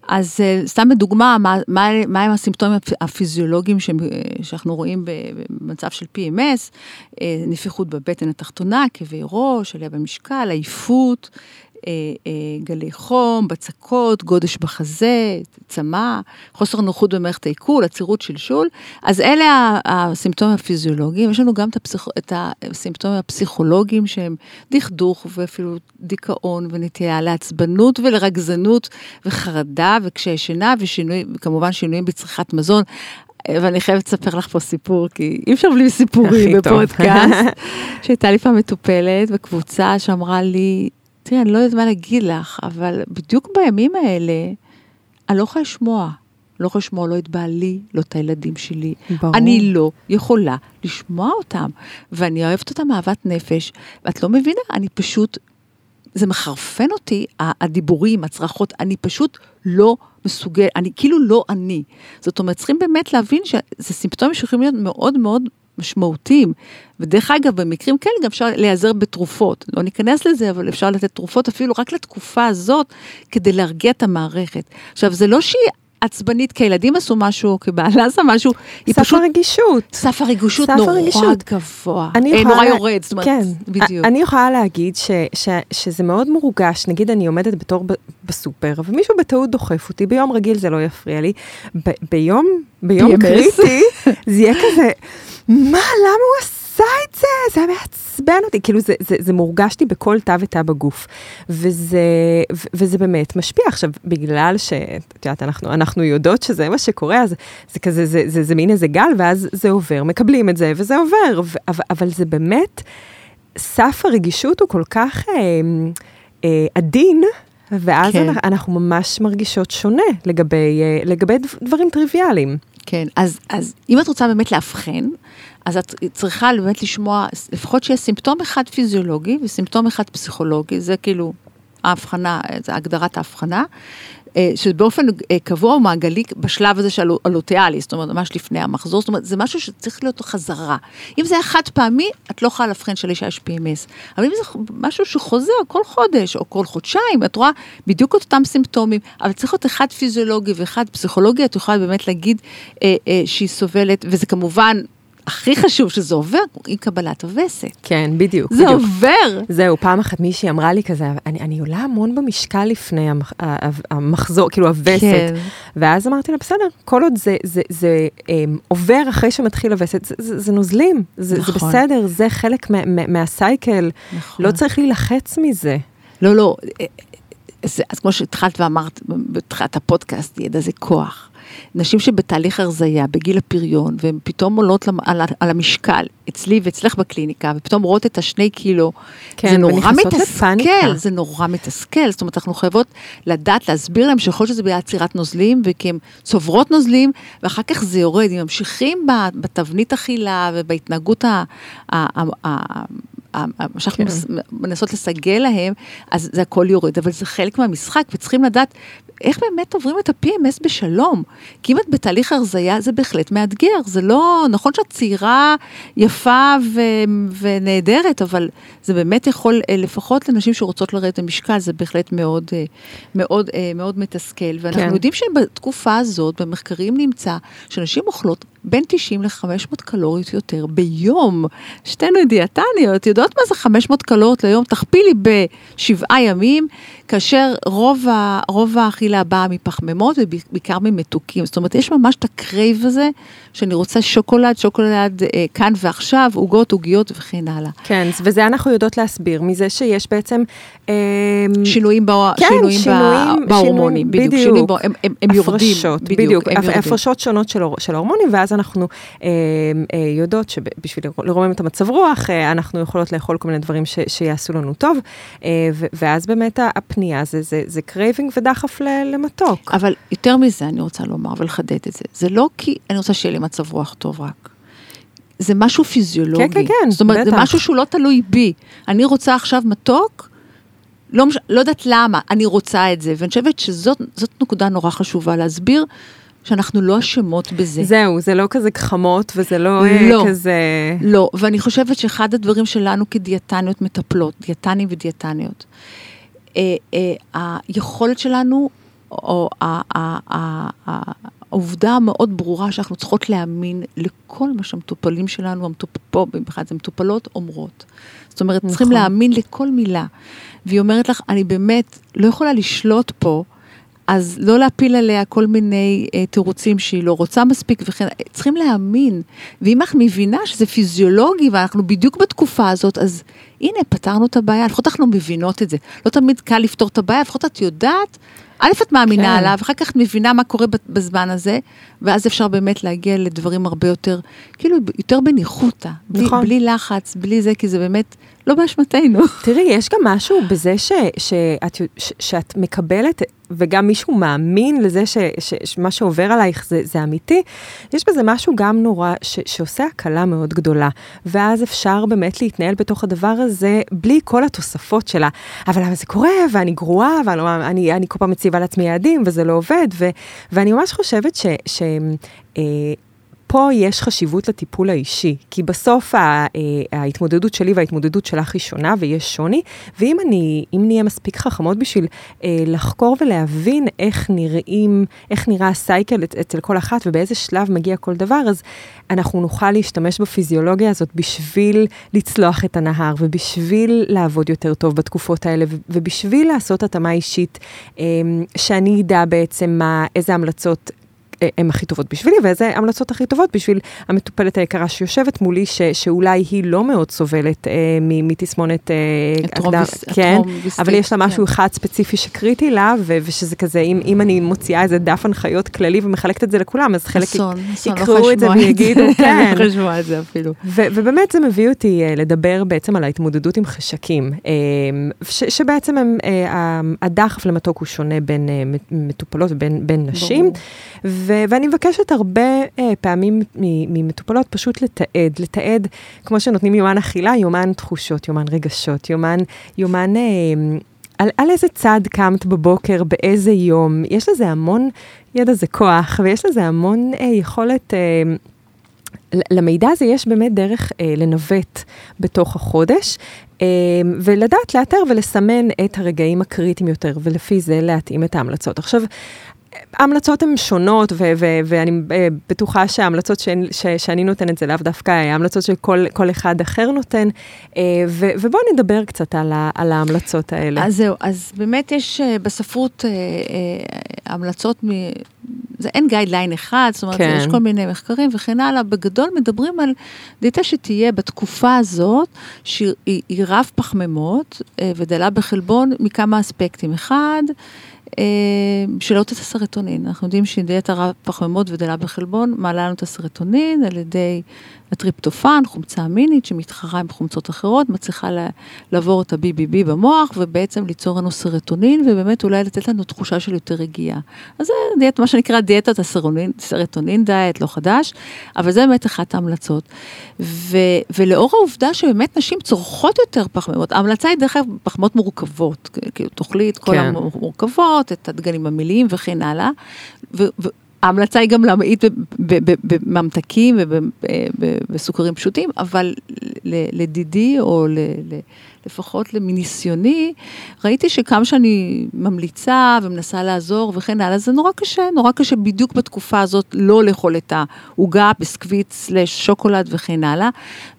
אז סתם בדוגמה, מה, מה, מה הם הסימפטומים הפיזיולוגיים שאנחנו רואים במצב של פי אם אס, נפיחות בבטן התחתונה, כאבי ראש, עלייה במשקל, עייפות, גלי חום, בצקות, גודש בחזה, צמא, חוסר נוחות במערכת העיכול, עצירות שלשול. אז אלה הסימפטומים הפיזיולוגיים. יש לנו גם את, הפסיכ... את הסימפטומים הפסיכולוגיים שהם דכדוך ואפילו דיכאון ונטייה לעצבנות ולרגזנות וחרדה וקשי שינה ושינוי, וכמובן שינויים בצריכת מזון. ואני חייבת לספר לך פה סיפור, כי אי אפשר בלי סיפורים בפודקאסט, שהייתה לי פעם מטופלת בקבוצה שאמרה לי, תראי, אני לא יודעת מה להגיד לך, אבל בדיוק בימים האלה, אני לא יכולה לשמוע. לא יכולה לשמוע, לא את בעלי, לא את הילדים שלי. ברור. אני לא יכולה לשמוע אותם, ואני אוהבת אותם אהבת נפש. ואת לא מבינה, אני פשוט, זה מחרפן אותי, הדיבורים, הצרחות, אני פשוט לא מסוגל, אני כאילו לא אני. זאת אומרת, צריכים באמת להבין שזה סימפטומים שיכולים להיות מאוד מאוד משמעותיים, ודרך אגב, במקרים כאלה גם אפשר להיעזר בתרופות, לא ניכנס לזה, אבל אפשר לתת תרופות אפילו רק לתקופה הזאת, כדי להרגיע את המערכת. עכשיו, זה לא שהיא עצבנית, כי הילדים עשו משהו, כי בעלה עשו משהו, היא פשוט... סף הרגישות. סף הרגישות נורא גבוה. נורא יורד, זאת אומרת, בדיוק. אני יכולה להגיד שזה מאוד מורגש, נגיד אני עומדת בתור בסופר, ומישהו בטעות דוחף אותי, ביום רגיל זה לא יפריע לי, ביום קריטי, זה יהיה כזה... מה, למה הוא עשה את זה? זה היה מעצבן אותי. כאילו, זה, זה, זה מורגשתי בכל תא ותא בגוף. וזה, וזה באמת משפיע. עכשיו, בגלל ש, את יודעת, אנחנו, אנחנו יודעות שזה מה שקורה, אז זה כזה, זה, זה, זה מין איזה גל, ואז זה עובר, מקבלים את זה, וזה עובר. אבל, אבל זה באמת, סף הרגישות הוא כל כך, אה, אה, עדין, ואז כן. אנחנו, אנחנו ממש מרגישות שונה לגבי, אה, לגבי דברים טריוויאליים. כן, אז, אז אם את רוצה באמת להבחן, אז את צריכה באמת לשמוע, לפחות שיש סימפטום אחד פיזיולוגי, וסימפטום אחד פסיכולוגי, זה כאילו ההבחנה, זה הגדרת ההבחנה, שבאופן קבוע ומעגלי בשלב הזה של הלוטיאלי, זאת אומרת, ממש לפני המחזור, זאת אומרת, זה משהו שצריך להיות חזרה. אם זה היה חד פעמי, את לא יכולה להבחין של אישה יש פי אם אס. אבל אם זה משהו שחוזר כל חודש, או כל חודשיים, את רואה בדיוק את אותם סימפטומים, אבל צריך להיות אחד פיזיולוגי ואחד פסיכולוגי, את יכולה באמת להגיד אה, אה, שהיא סובלת, וזה כמובן... הכי חשוב שזה עובר, היא קבלת הווסת. כן, בדיוק. זה בדיוק. עובר. זהו, פעם אחת מישהי אמרה לי כזה, אני, אני עולה המון במשקל לפני המח, המחזור, כאילו הווסת. כן. ואז אמרתי לה, בסדר, כל עוד זה, זה, זה, זה עובר אחרי שמתחיל הווסת, זה, זה, זה נוזלים. זה, נכון. זה בסדר, זה חלק מה, מה, מהסייקל. נכון. לא צריך להילחץ מזה. לא, לא. אז, אז כמו שהתחלת ואמרת, בתחילת הפודקאסט, ידע זה כוח. נשים שבתהליך הרזייה, בגיל הפריון, והן פתאום עולות על, על המשקל, אצלי ואצלך בקליניקה, ופתאום רואות את השני קילו, כן, זה נורא מתסכל, זה נורא מתסכל, זאת אומרת, אנחנו חייבות לדעת, להסביר להם, שיכול שזה בגלל עצירת נוזלים, וכי הן צוברות נוזלים, ואחר כך זה יורד, אם ממשיכים בתבנית אכילה, ובהתנהגות ה... שאנחנו מנסות לסגל להם, אז זה הכל יורד, אבל זה חלק מהמשחק, וצריכים לדעת איך באמת עוברים את ה-פי אם אס בשלום, כי אם את בתהליך הרזייה, זה בהחלט מאתגר, זה לא, נכון שאת צעירה יפה ונהדרת, אבל זה באמת יכול, לפחות לנשים שרוצות לרדת למשקל, זה בהחלט מאוד, מאוד, מאוד מתסכל, ואנחנו יודעים שבתקופה הזאת, במחקרים נמצא, שנשים אוכלות בין תשעים לחמש מאות קלוריות יותר ביום. שתינו דיאטניות, יודעות מה זה חמש מאות קלוריות ליום, תכפילי בשבעה ימים, כאשר רוב, ה, רוב האכילה באה מפחמימות, ובעיקר ממתוקים. זאת אומרת, יש ממש את הקרייב הזה, שאני רוצה שוקולד, שוקולד אה, כאן ועכשיו, עוגות, עוגיות וכן הלאה. כן, וזה אנחנו יודעות להסביר, מזה שיש בעצם... אה, שינויים, בא, כן, שינויים, שינויים בהורמונים, בדיוק. בדיוק. שינויים בא, הם, הם, הם יורדים. בדיוק, הפרשות שונות של, של הורמונים, ואז אנחנו אה, אה, יודעות שבשביל לרומם את המצב רוח, אה, אנחנו יכולות לאכול כל מיני דברים ש, שיעשו לנו טוב, אה, ו, ואז באמת הפנייה זה, זה, זה קרייבינג ודחף ל, למתוק. אבל יותר מזה אני רוצה לומר ולחדד את זה. זה לא כי אני רוצה שיהיה לי מצב רוח טוב רק. זה משהו פיזיולוגי. כן, כן, כן. זאת אומרת, בטח. זה משהו שהוא לא תלוי בי. אני רוצה עכשיו מתוק, לא, לא יודעת למה, אני רוצה את זה. ואני חושבת שזאת נקודה נורא חשובה להסביר, שאנחנו לא אשמות בזה. זהו, זה לא כזה גחמות, וזה לא, לא כזה... לא, ואני חושבת שאחד הדברים שלנו כדיאטניות מטפלות, דיאטנים ודיאטניות, אה, אה, היכולת שלנו, או ה... אה, אה, אה, העובדה מאוד ברורה שאנחנו צריכות להאמין לכל מה שהמטופלים שלנו, פה במיוחד זה מטופלות, אומרות. זאת אומרת, נכון. צריכים להאמין לכל מילה. והיא אומרת לך, אני באמת לא יכולה לשלוט פה, אז לא להפיל עליה כל מיני אה, תירוצים שהיא לא רוצה מספיק, וכן, צריכים להאמין. ואם אנחנו מבינה שזה פיזיולוגי, ואנחנו בדיוק בתקופה הזאת, אז הנה, פתרנו את הבעיה, לפחות אנחנו מבינות את זה. לא תמיד קל לפתור את הבעיה, לפחות את יודעת, א', את מאמינה עליו, אחר כך את מבינה מה קורה בזמן הזה, ואז אפשר באמת להגיע לדברים הרבה יותר, כאילו יותר בניחותה, בלי לחץ, בלי זה, כי זה באמת לא באשמתנו. תראי, יש גם משהו בזה שאת מקבלת, וגם מישהו מאמין לזה שמה שעובר עלייך זה אמיתי, יש בזה משהו גם נורא שעושה הקלה מאוד גדולה, ואז אפשר באמת להתנהל בתוך הדבר הזה, בלי כל התוספות שלה, אבל למה זה קורה, ואני גרועה, ואני כל פעם מציבה לעצמי יעדים, וזה לא עובד, ואני ממש חושבת ש... ש פה יש חשיבות לטיפול האישי, כי בסוף ההתמודדות שלי וההתמודדות שלך היא שונה ויש שוני, ואם אני, אם נהיה מספיק חכמות בשביל לחקור ולהבין איך נראים, איך נראה הסייקל אצל כל אחת ובאיזה שלב מגיע כל דבר, אז אנחנו נוכל להשתמש בפיזיולוגיה הזאת בשביל לצלוח את הנהר ובשביל לעבוד יותר טוב בתקופות האלה ובשביל לעשות התאמה אישית, שאני אדע בעצם מה, איזה המלצות הן הכי טובות בשבילי, ואיזה המלצות הכי טובות בשביל המטופלת היקרה שיושבת מולי, ש, שאולי היא לא מאוד סובלת אה, מתסמונת אה, הקדם, ויס, כן, אבל יש לה משהו כן. אחד ספציפי שקריטי לה, ו, ושזה כזה, אם, אם אני מוציאה איזה דף הנחיות כללי, ומחלקת את זה לכולם, אז חלק אסון, יקראו אסון, לא את זה ויגידו, כן. לא חשבו את זה אפילו. ו, ובאמת זה מביא אותי לדבר בעצם על ההתמודדות עם חשקים, אה, ש, שבעצם הם, אה, הדחף למתוק הוא שונה בין אה, מטופלות ובין בין נשים, ו... ו- ואני מבקשת הרבה אה, פעמים ממטופלות פשוט לתעד, לתעד כמו שנותנים יומן אכילה, יומן תחושות, יומן רגשות, יומן, יומן אה, על, על איזה צעד קמת בבוקר, באיזה יום, יש לזה המון ידע זה כוח, ויש לזה המון אה, יכולת... אה, למידע הזה יש באמת דרך אה, לנווט בתוך החודש, אה, ולדעת לאתר ולסמן את הרגעים הקריטיים יותר, ולפי זה להתאים את ההמלצות. עכשיו, ההמלצות הן שונות, ו- ו- ואני בטוחה שההמלצות ש- ש- שאני נותנת זה לאו דווקא, ההמלצות שכל כל אחד אחר נותן, ו- ובואו נדבר קצת על, ה- על ההמלצות האלה. אז זהו, אז באמת יש בספרות המלצות, מ- זה אין גיידליין אחד, זאת אומרת, כן. יש כל מיני מחקרים וכן הלאה, בגדול מדברים על דיאטה שתהיה בתקופה הזאת, שהיא רב פחממות ודלה בחלבון מכמה אספקטים. אחד, שלא תת הסרטונין. אנחנו יודעים שדיאטה רב פחמימות ודלה בחלבון, מעלה לנו את הסרטונין על ידי הטריפטופן, חומצה אמינית שמתחרה עם חומצות אחרות, מצליחה לעבור את ה-בי בי בי במוח, ובעצם ליצור לנו סרטונין, ובאמת אולי לתת לנו תחושה של יותר רגיעה. אז זה דיאט, מה שנקרא דיאטת הסרטונין, סרטונין דיאט, לא חדש, אבל זה באמת אחת ההמלצות. ו, ולאור העובדה שבאמת נשים צורכות יותר פחמימות, ההמלצה היא דרך פחמימות מורכבות, כאילו תאכלי את כל המורכבות, את הדגנים המיליים וכן הלאה, וההמלצה היא גם להמעיט בממתקים ובסוכרים פשוטים, אבל לדידי או לפחות למניסיוני, ראיתי שכמה שאני ממליצה ומנסה לעזור וכן הלאה, זה נורא קשה, נורא קשה בדיוק בתקופה הזאת לא לאכול את העוגה, ביסקוויט, סלש, שוקולד וכן הלאה,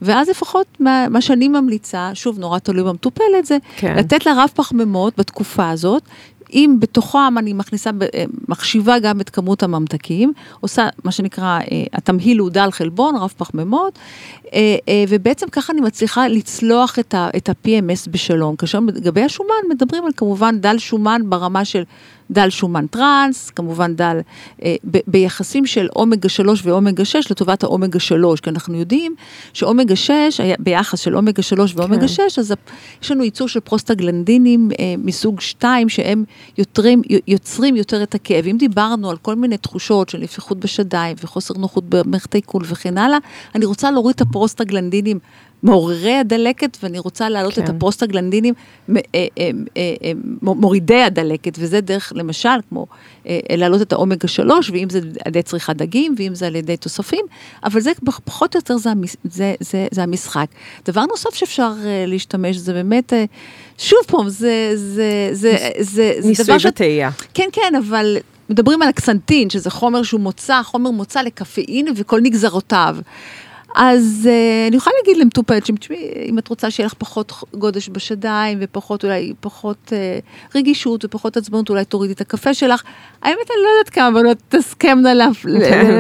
ואז לפחות מה, מה שאני ממליצה, שוב נורא תלוי במטופלת זה, כן. לתת לה רב פחמימות בתקופה הזאת, אם בתוכם אני מכניסה, מחשיבה גם את כמות הממתקים, עושה מה שנקרא, התמהיל הוא דל חלבון, רב פחמימות, ובעצם ככה אני מצליחה לצלוח את ה-פי אם אס בשלום, כאשר לגבי השומן מדברים על כמובן דל שומן ברמה של דל שומן טרנס, כמובן דל אה, ב- ביחסים של אומגה שלוש ואומגה שש לטובת האומגה שלוש, כי אנחנו יודעים שאומגה שש, ביחס של אומגה שלוש ואומגה כן. שש, אז יש לנו ייצור של פרוסטגלנדינים אה, מסוג שתיים, שהם יוצרים, יוצרים יותר את הכאב. אם דיברנו על כל מיני תחושות של נפיחות בשדיים וחוסר נוחות במערכת העיכול וכן הלאה, אני רוצה להוריד את הפרוסטגלנדינים מעוררי הדלקת, ואני רוצה להעלות כן. את הפרוסטגלנדינים מורידי הדלקת, וזה דרך, למשל, כמו להעלות את האומגה שלוש, ואם זה על ידי צריכה דגים, ואם זה על ידי תוספים, אבל זה פחות או יותר זה, זה, זה, זה המשחק. דבר נוסף שאפשר להשתמש, זה באמת, שוב פעם, זה, זה, זה, זה, זה ניסוי ותאייה. ש... כן, כן, אבל... מדברים על הקסנטין, שזה חומר שהוא מוצא, חומר מוצא לקפאין וכל נגזרותיו. אז euh, אני יכולה להגיד למטופלת, אם את רוצה שיהיה לך פחות גודש בשדיים, ופחות אולי, פחות אה, רגישות, ופחות עצבנות, אולי תורידי את הקפה שלך. האמת, אני לא יודעת כמה, אבל תסכמנה לה,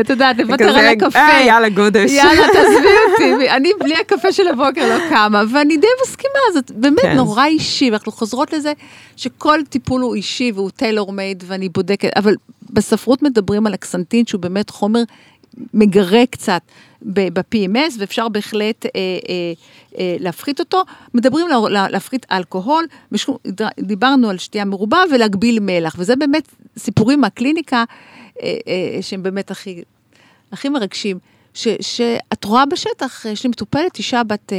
אתה יודעת, לוותר על הקפה. אה, יאללה, גודש. יאללה, תעזבי אותי. אני בלי הקפה של הבוקר לא קמה, ואני די מסכימה, זאת באמת נורא אישי, ואנחנו חוזרות לזה, שכל טיפול הוא אישי, והוא טיילור מייד, ואני בודקת, אבל בספרות מדברים על הקסנטין, שהוא באמת חומר מגרה קצת ב-פי אם אס, ואפשר בהחלט אה, אה, אה, להפחית אותו. מדברים לה, להפחית אלכוהול, משום, דיברנו על שתייה מרובה, ולהגביל מלח, וזה באמת סיפורים מהקליניקה, אה, אה, שהם באמת הכי, הכי מרגשים, ש, שאת רואה בשטח, יש לי מטופלת אישה בת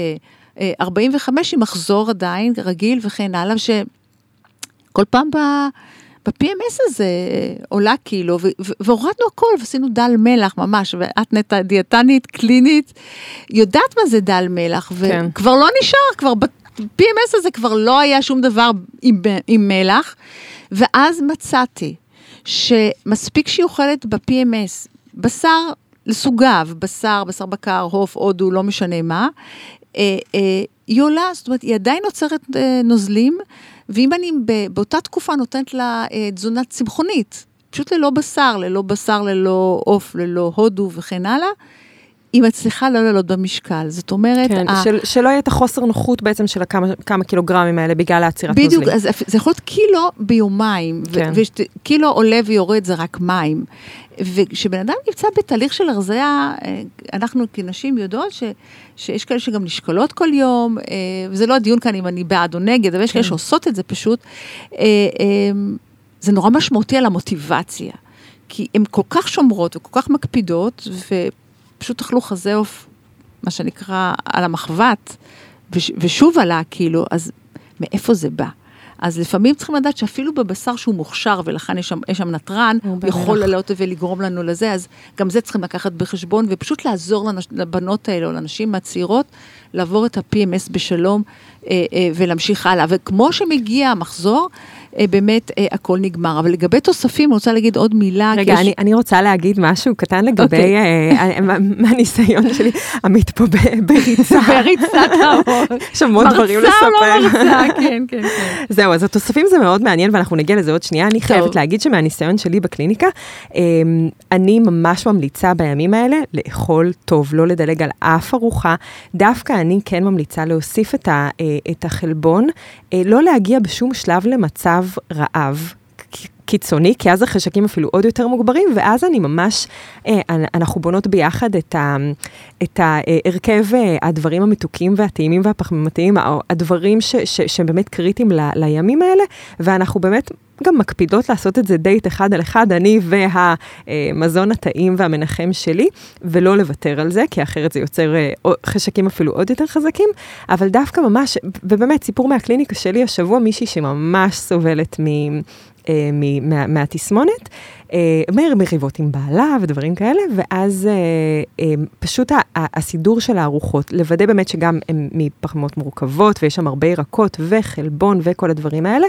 אה, ארבעים וחמש, היא מחזור עדיין, רגיל וכן הלאה, שכל פעם ב... ב-פי אם אס הזה עולה קילו, והורדנו הכל, ועשינו דל מלח ממש, ואת נטע דיאטנית, קלינית, יודעת מה זה דל מלח, וכבר לא נשאר, ב-פי אם אס הזה כבר לא היה שום דבר עם מלח, ואז מצאתי שמספיק שהיא אוכלת ב-פי אם אס, בשר לסוגיו, בשר, בשר בקר, הוף, הודו, לא משנה מה, היא עולה, זאת אומרת, היא עדיין נוצרת נוזלים, ואם אני באותה תקופה נותנת לה תזונה צמחונית, פשוט ללא בשר, ללא בשר, ללא עוף, ללא הודו וכן הלאה, היא מצליחה לא לעלות במשקל. זאת אומרת... כן, ה... של, שלא יהיה את החוסר נוחות בעצם של כמה, כמה קילוגרמים האלה בגלל העצירת נוזלים. בדיוק, אז זה יכול להיות קילו ביומיים, כן. וקילו עולה ויורד זה רק מים. וכשבן אדם נמצא בתהליך של הרזיה, אנחנו כנשים יודעות ש, שיש כאלה שגם נשקלות כל יום, וזה לא הדיון כאן אם אני בעד או נגד, אבל יש כאלה שעושות את זה פשוט. זה נורא משמעותי על המוטיבציה, כי הן כל כך שומרות וכל כך מקפידות, ופשוט אכלו חזוף, מה שנקרא, על המחוות, ושוב עלה כאילו, אז מאיפה זה בא? אז לפעמים צריכים לדעת שאפילו בבשר שהוא מוכשר, ולכן יש שם, יש שם נטרן, יכול לעלות ולגרום לנו לזה, אז גם זה צריכים לקחת בחשבון, ופשוט לעזור לנש, לבנות האלה, או לנשים הצעירות, לעבור את ה-פי אם אס בשלום, אה, אה, ולהמשיך הלאה. וכמו שמגיע המחזור, אה, באמת אה, הכל נגמר. אבל לגבי תוספים, אני רוצה להגיד עוד מילה. רגע, אני, ש... אני רוצה להגיד משהו קטן לגבי, okay. אה, מהניסיון שלי, עמית פה בריצה. בריצה, טוב. שם עוד דברים לספר. מרצה או לא מרצה, כן, כן, כן. זהו, אז התוספים זה מאוד מעניין, ואנחנו נגיע לזה עוד שנייה. אני חייבת להגיד שמהניסיון שלי בקליניקה, אה, אני ממש ממליצה בימים האלה לאכול טוב, לא לדלג על אף ארוחה. דווקא אני כן ממליצה להוסיף את ה... את החלבון, לא להגיע בשום שלב למצב רעב קיצוני, כי אז החשקים אפילו עוד יותר מוגברים, ואז אני ממש, אנחנו בונות ביחד את ה, את ההרכב, הדברים המתוקים והטעימים והפחמימתיים, הדברים ש, ש, שהם באמת קריטיים ל, לימים האלה, ואנחנו באמת גם מקפידות לעשות את זה דייט אחד על אחד, אני והמזון הטעים והמנחם שלי, ולא לוותר על זה, כי אחרת זה יוצר חשקים אפילו עוד יותר חזקים, אבל דווקא ממש, ובאמת סיפור מהקליניקה שלי השבוע, מישהי שממש סובלת מ... מהתסמונת, מריבות עם בעלה ודברים כאלה, ואז פשוט הסידור של הארוחות, לוודא באמת שגם הם מפחמות מורכבות, ויש שם הרבה ירקות וחלבון וכל הדברים האלה,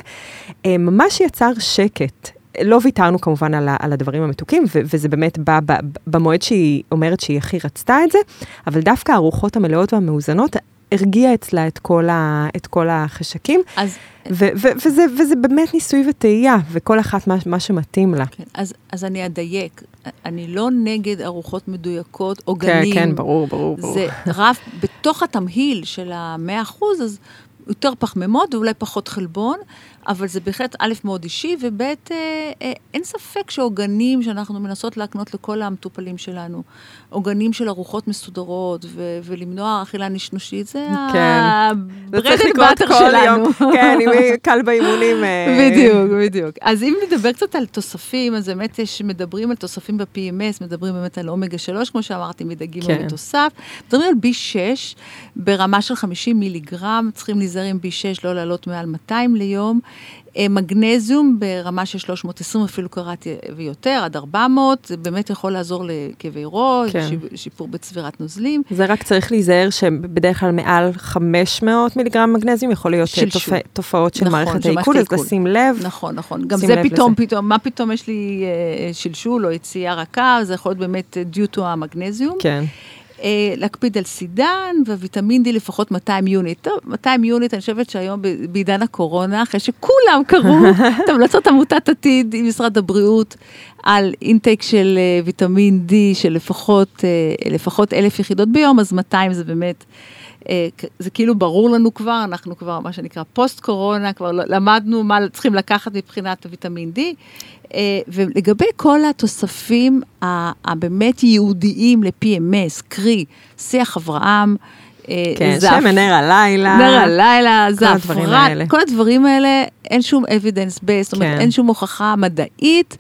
ממש יצר שקט. לא ויתרנו כמובן על הדברים המתוקים, וזה באמת בא במועד שהיא אומרת שהיא הכי רצתה את זה, אבל דווקא הארוחות המלאות והמאוזנות, הרגיע אצלה את כל, ה, את כל החשקים, אז, ו, ו, וזה, וזה באמת ניסוי וטעייה, וכל אחת מה, מה שמתאים לה. כן, אז, אז אני אדייק, אני לא נגד ארוחות מדויקות או גנים. כן, כן, ברור, ברור. זה ברור. רב, בתוך התמהיל של המאה אחוז, אז יותר פחמימות ואולי פחות חלבון, אבל זה בהחלט א' מאוד אישי, וב' אין ספק שעוגנים שאנחנו מנסות להקנות לכל המטופלים שלנו, עוגנים של ארוחות מסודרות, ו- ולמנוע אכילה נשנושית, זה כן. הברדת באתר שלנו. כן, אם היא קל באימונים. בדיוק, בדיוק. אז אם נדבר קצת על תוספים, אז באמת יש, מדברים על תוספים ב-פי אם אס, מדברים באמת על אומגה שלוש, כמו שאמרתי, מדגים כן. ומתוסף. מדברים על בי שש, ברמה של חמישים מיליגרם, צריכים להיזהר עם בי שש, לא לעלות מעל מאתיים ליום, מגנזיום ברמה של שלוש מאות ועשרים, אפילו קראתי ויותר, עד ארבע מאות, זה באמת יכול לעזור לכאבי ראש, כן. שיפור בצבירת נוזלים. זה רק צריך להיזהר שבדרך כלל מעל חמש מאות מיליגרם מגנזיום, יכול להיות תופ... תופעות של נכון, מערכת העיכול, אז לשים לב. נכון, נכון. גם זה פתאום, לזה. פתאום, מה פתאום יש לי uh, שלשול או יציאה רכה, זה יכול להיות באמת דיוטו המגנזיום. כן. להקפיד על סידן, וויטמין D לפחות מאתיים יוניט. טוב, מאתיים יוניט, אני חושבת שהיום בעידן הקורונה, אחרי שכולם קראו, תמלצות עמותת עתיד עם משרד הבריאות, על אינטייק של ויטמין D, של לפחות, לפחות אלף יחידות ביום, אז מאתיים זה באמת, זה כאילו ברור לנו כבר, אנחנו כבר, מה שנקרא, פוסט קורונה, כבר למדנו מה צריכים לקחת מבחינת הויטמין D, ולגבי כל התוספים הבאמת יהודיים ל-פי אם אס, קרי, שיח אברהם, כן, שם נר הלילה, נר הלילה, זעפרן, כל הדברים האלה, אין שום evidence based, זאת אומרת, אין שום הוכחה מדעית,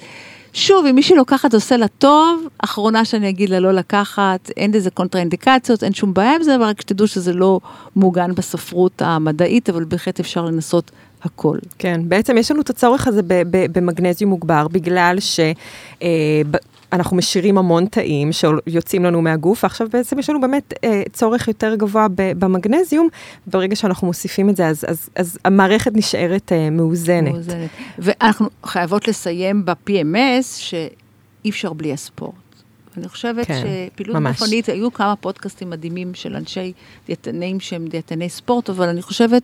שוב, אם מי שלוקחת עושה לה טוב, אחרונה שאני אגיד לה לא לקחת, אין איזה קונטרנדיקציות, אין שום בעיה עם זה, אבל רק שתדעו שזה לא מוגן בספרות המדעית, אבל בהחלט אפשר לנסות הכל. כן, בעצם יש לנו את הצורך הזה במגנזיום מוגבר, בגלל ש... אנחנו משאירים המון תאים שיוצאים לנו מהגוף, עכשיו בעצם יש לנו באמת אה, צורך יותר גבוה במגנזיום, ברגע שאנחנו מוסיפים את זה, אז, אז, אז המערכת נשארת אה, מאוזנת. מאוזנת. ואנחנו חייבות לסיים ב-פי אם אס, שאי אפשר בלי הספורט. אני חושבת כן, שפעילות גופנית, היו כמה פודקאסטים מדהימים של אנשי דיאטנים שהם דיאטני ספורט, אבל אני חושבת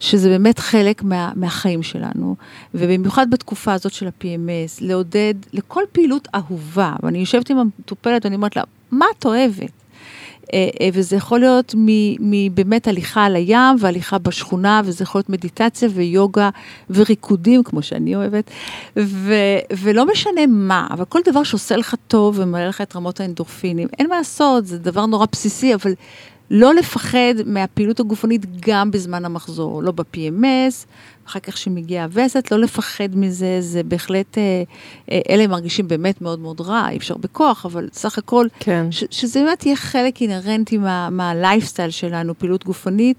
שזה באמת חלק מה, מהחיים שלנו, ובמיוחד בתקופה הזאת של ה-פי אם אס, לעודד לכל פעילות אהובה, ואני יושבת עם המטופלת, ואני אומרת לה, מה את אוהבת? וזה יכול להיות מבאמת הליכה על הים, והליכה בשכונה, וזה יכול להיות מדיטציה ויוגה, וריקודים, כמו שאני אוהבת, ולא משנה מה, אבל כל דבר שעושה לך טוב, ומעלה לך את רמות האנדורפינים, אין מה לעשות, זה דבר נורא בסיסי, אבל... לא לפחד מהפעילות הגופנית גם בזמן המחזור, לא ב-פי אם אס, אחר כך שמגיעה הווסת, לא לפחד מזה, זה בהחלט, אלה מרגישים באמת מאוד מאוד רע, אי אפשר בכוח, אבל סך הכל, כן. ש- שזה באמת יהיה חלק אינרנטי מה- מהלייפסטייל שלנו, פעילות גופנית,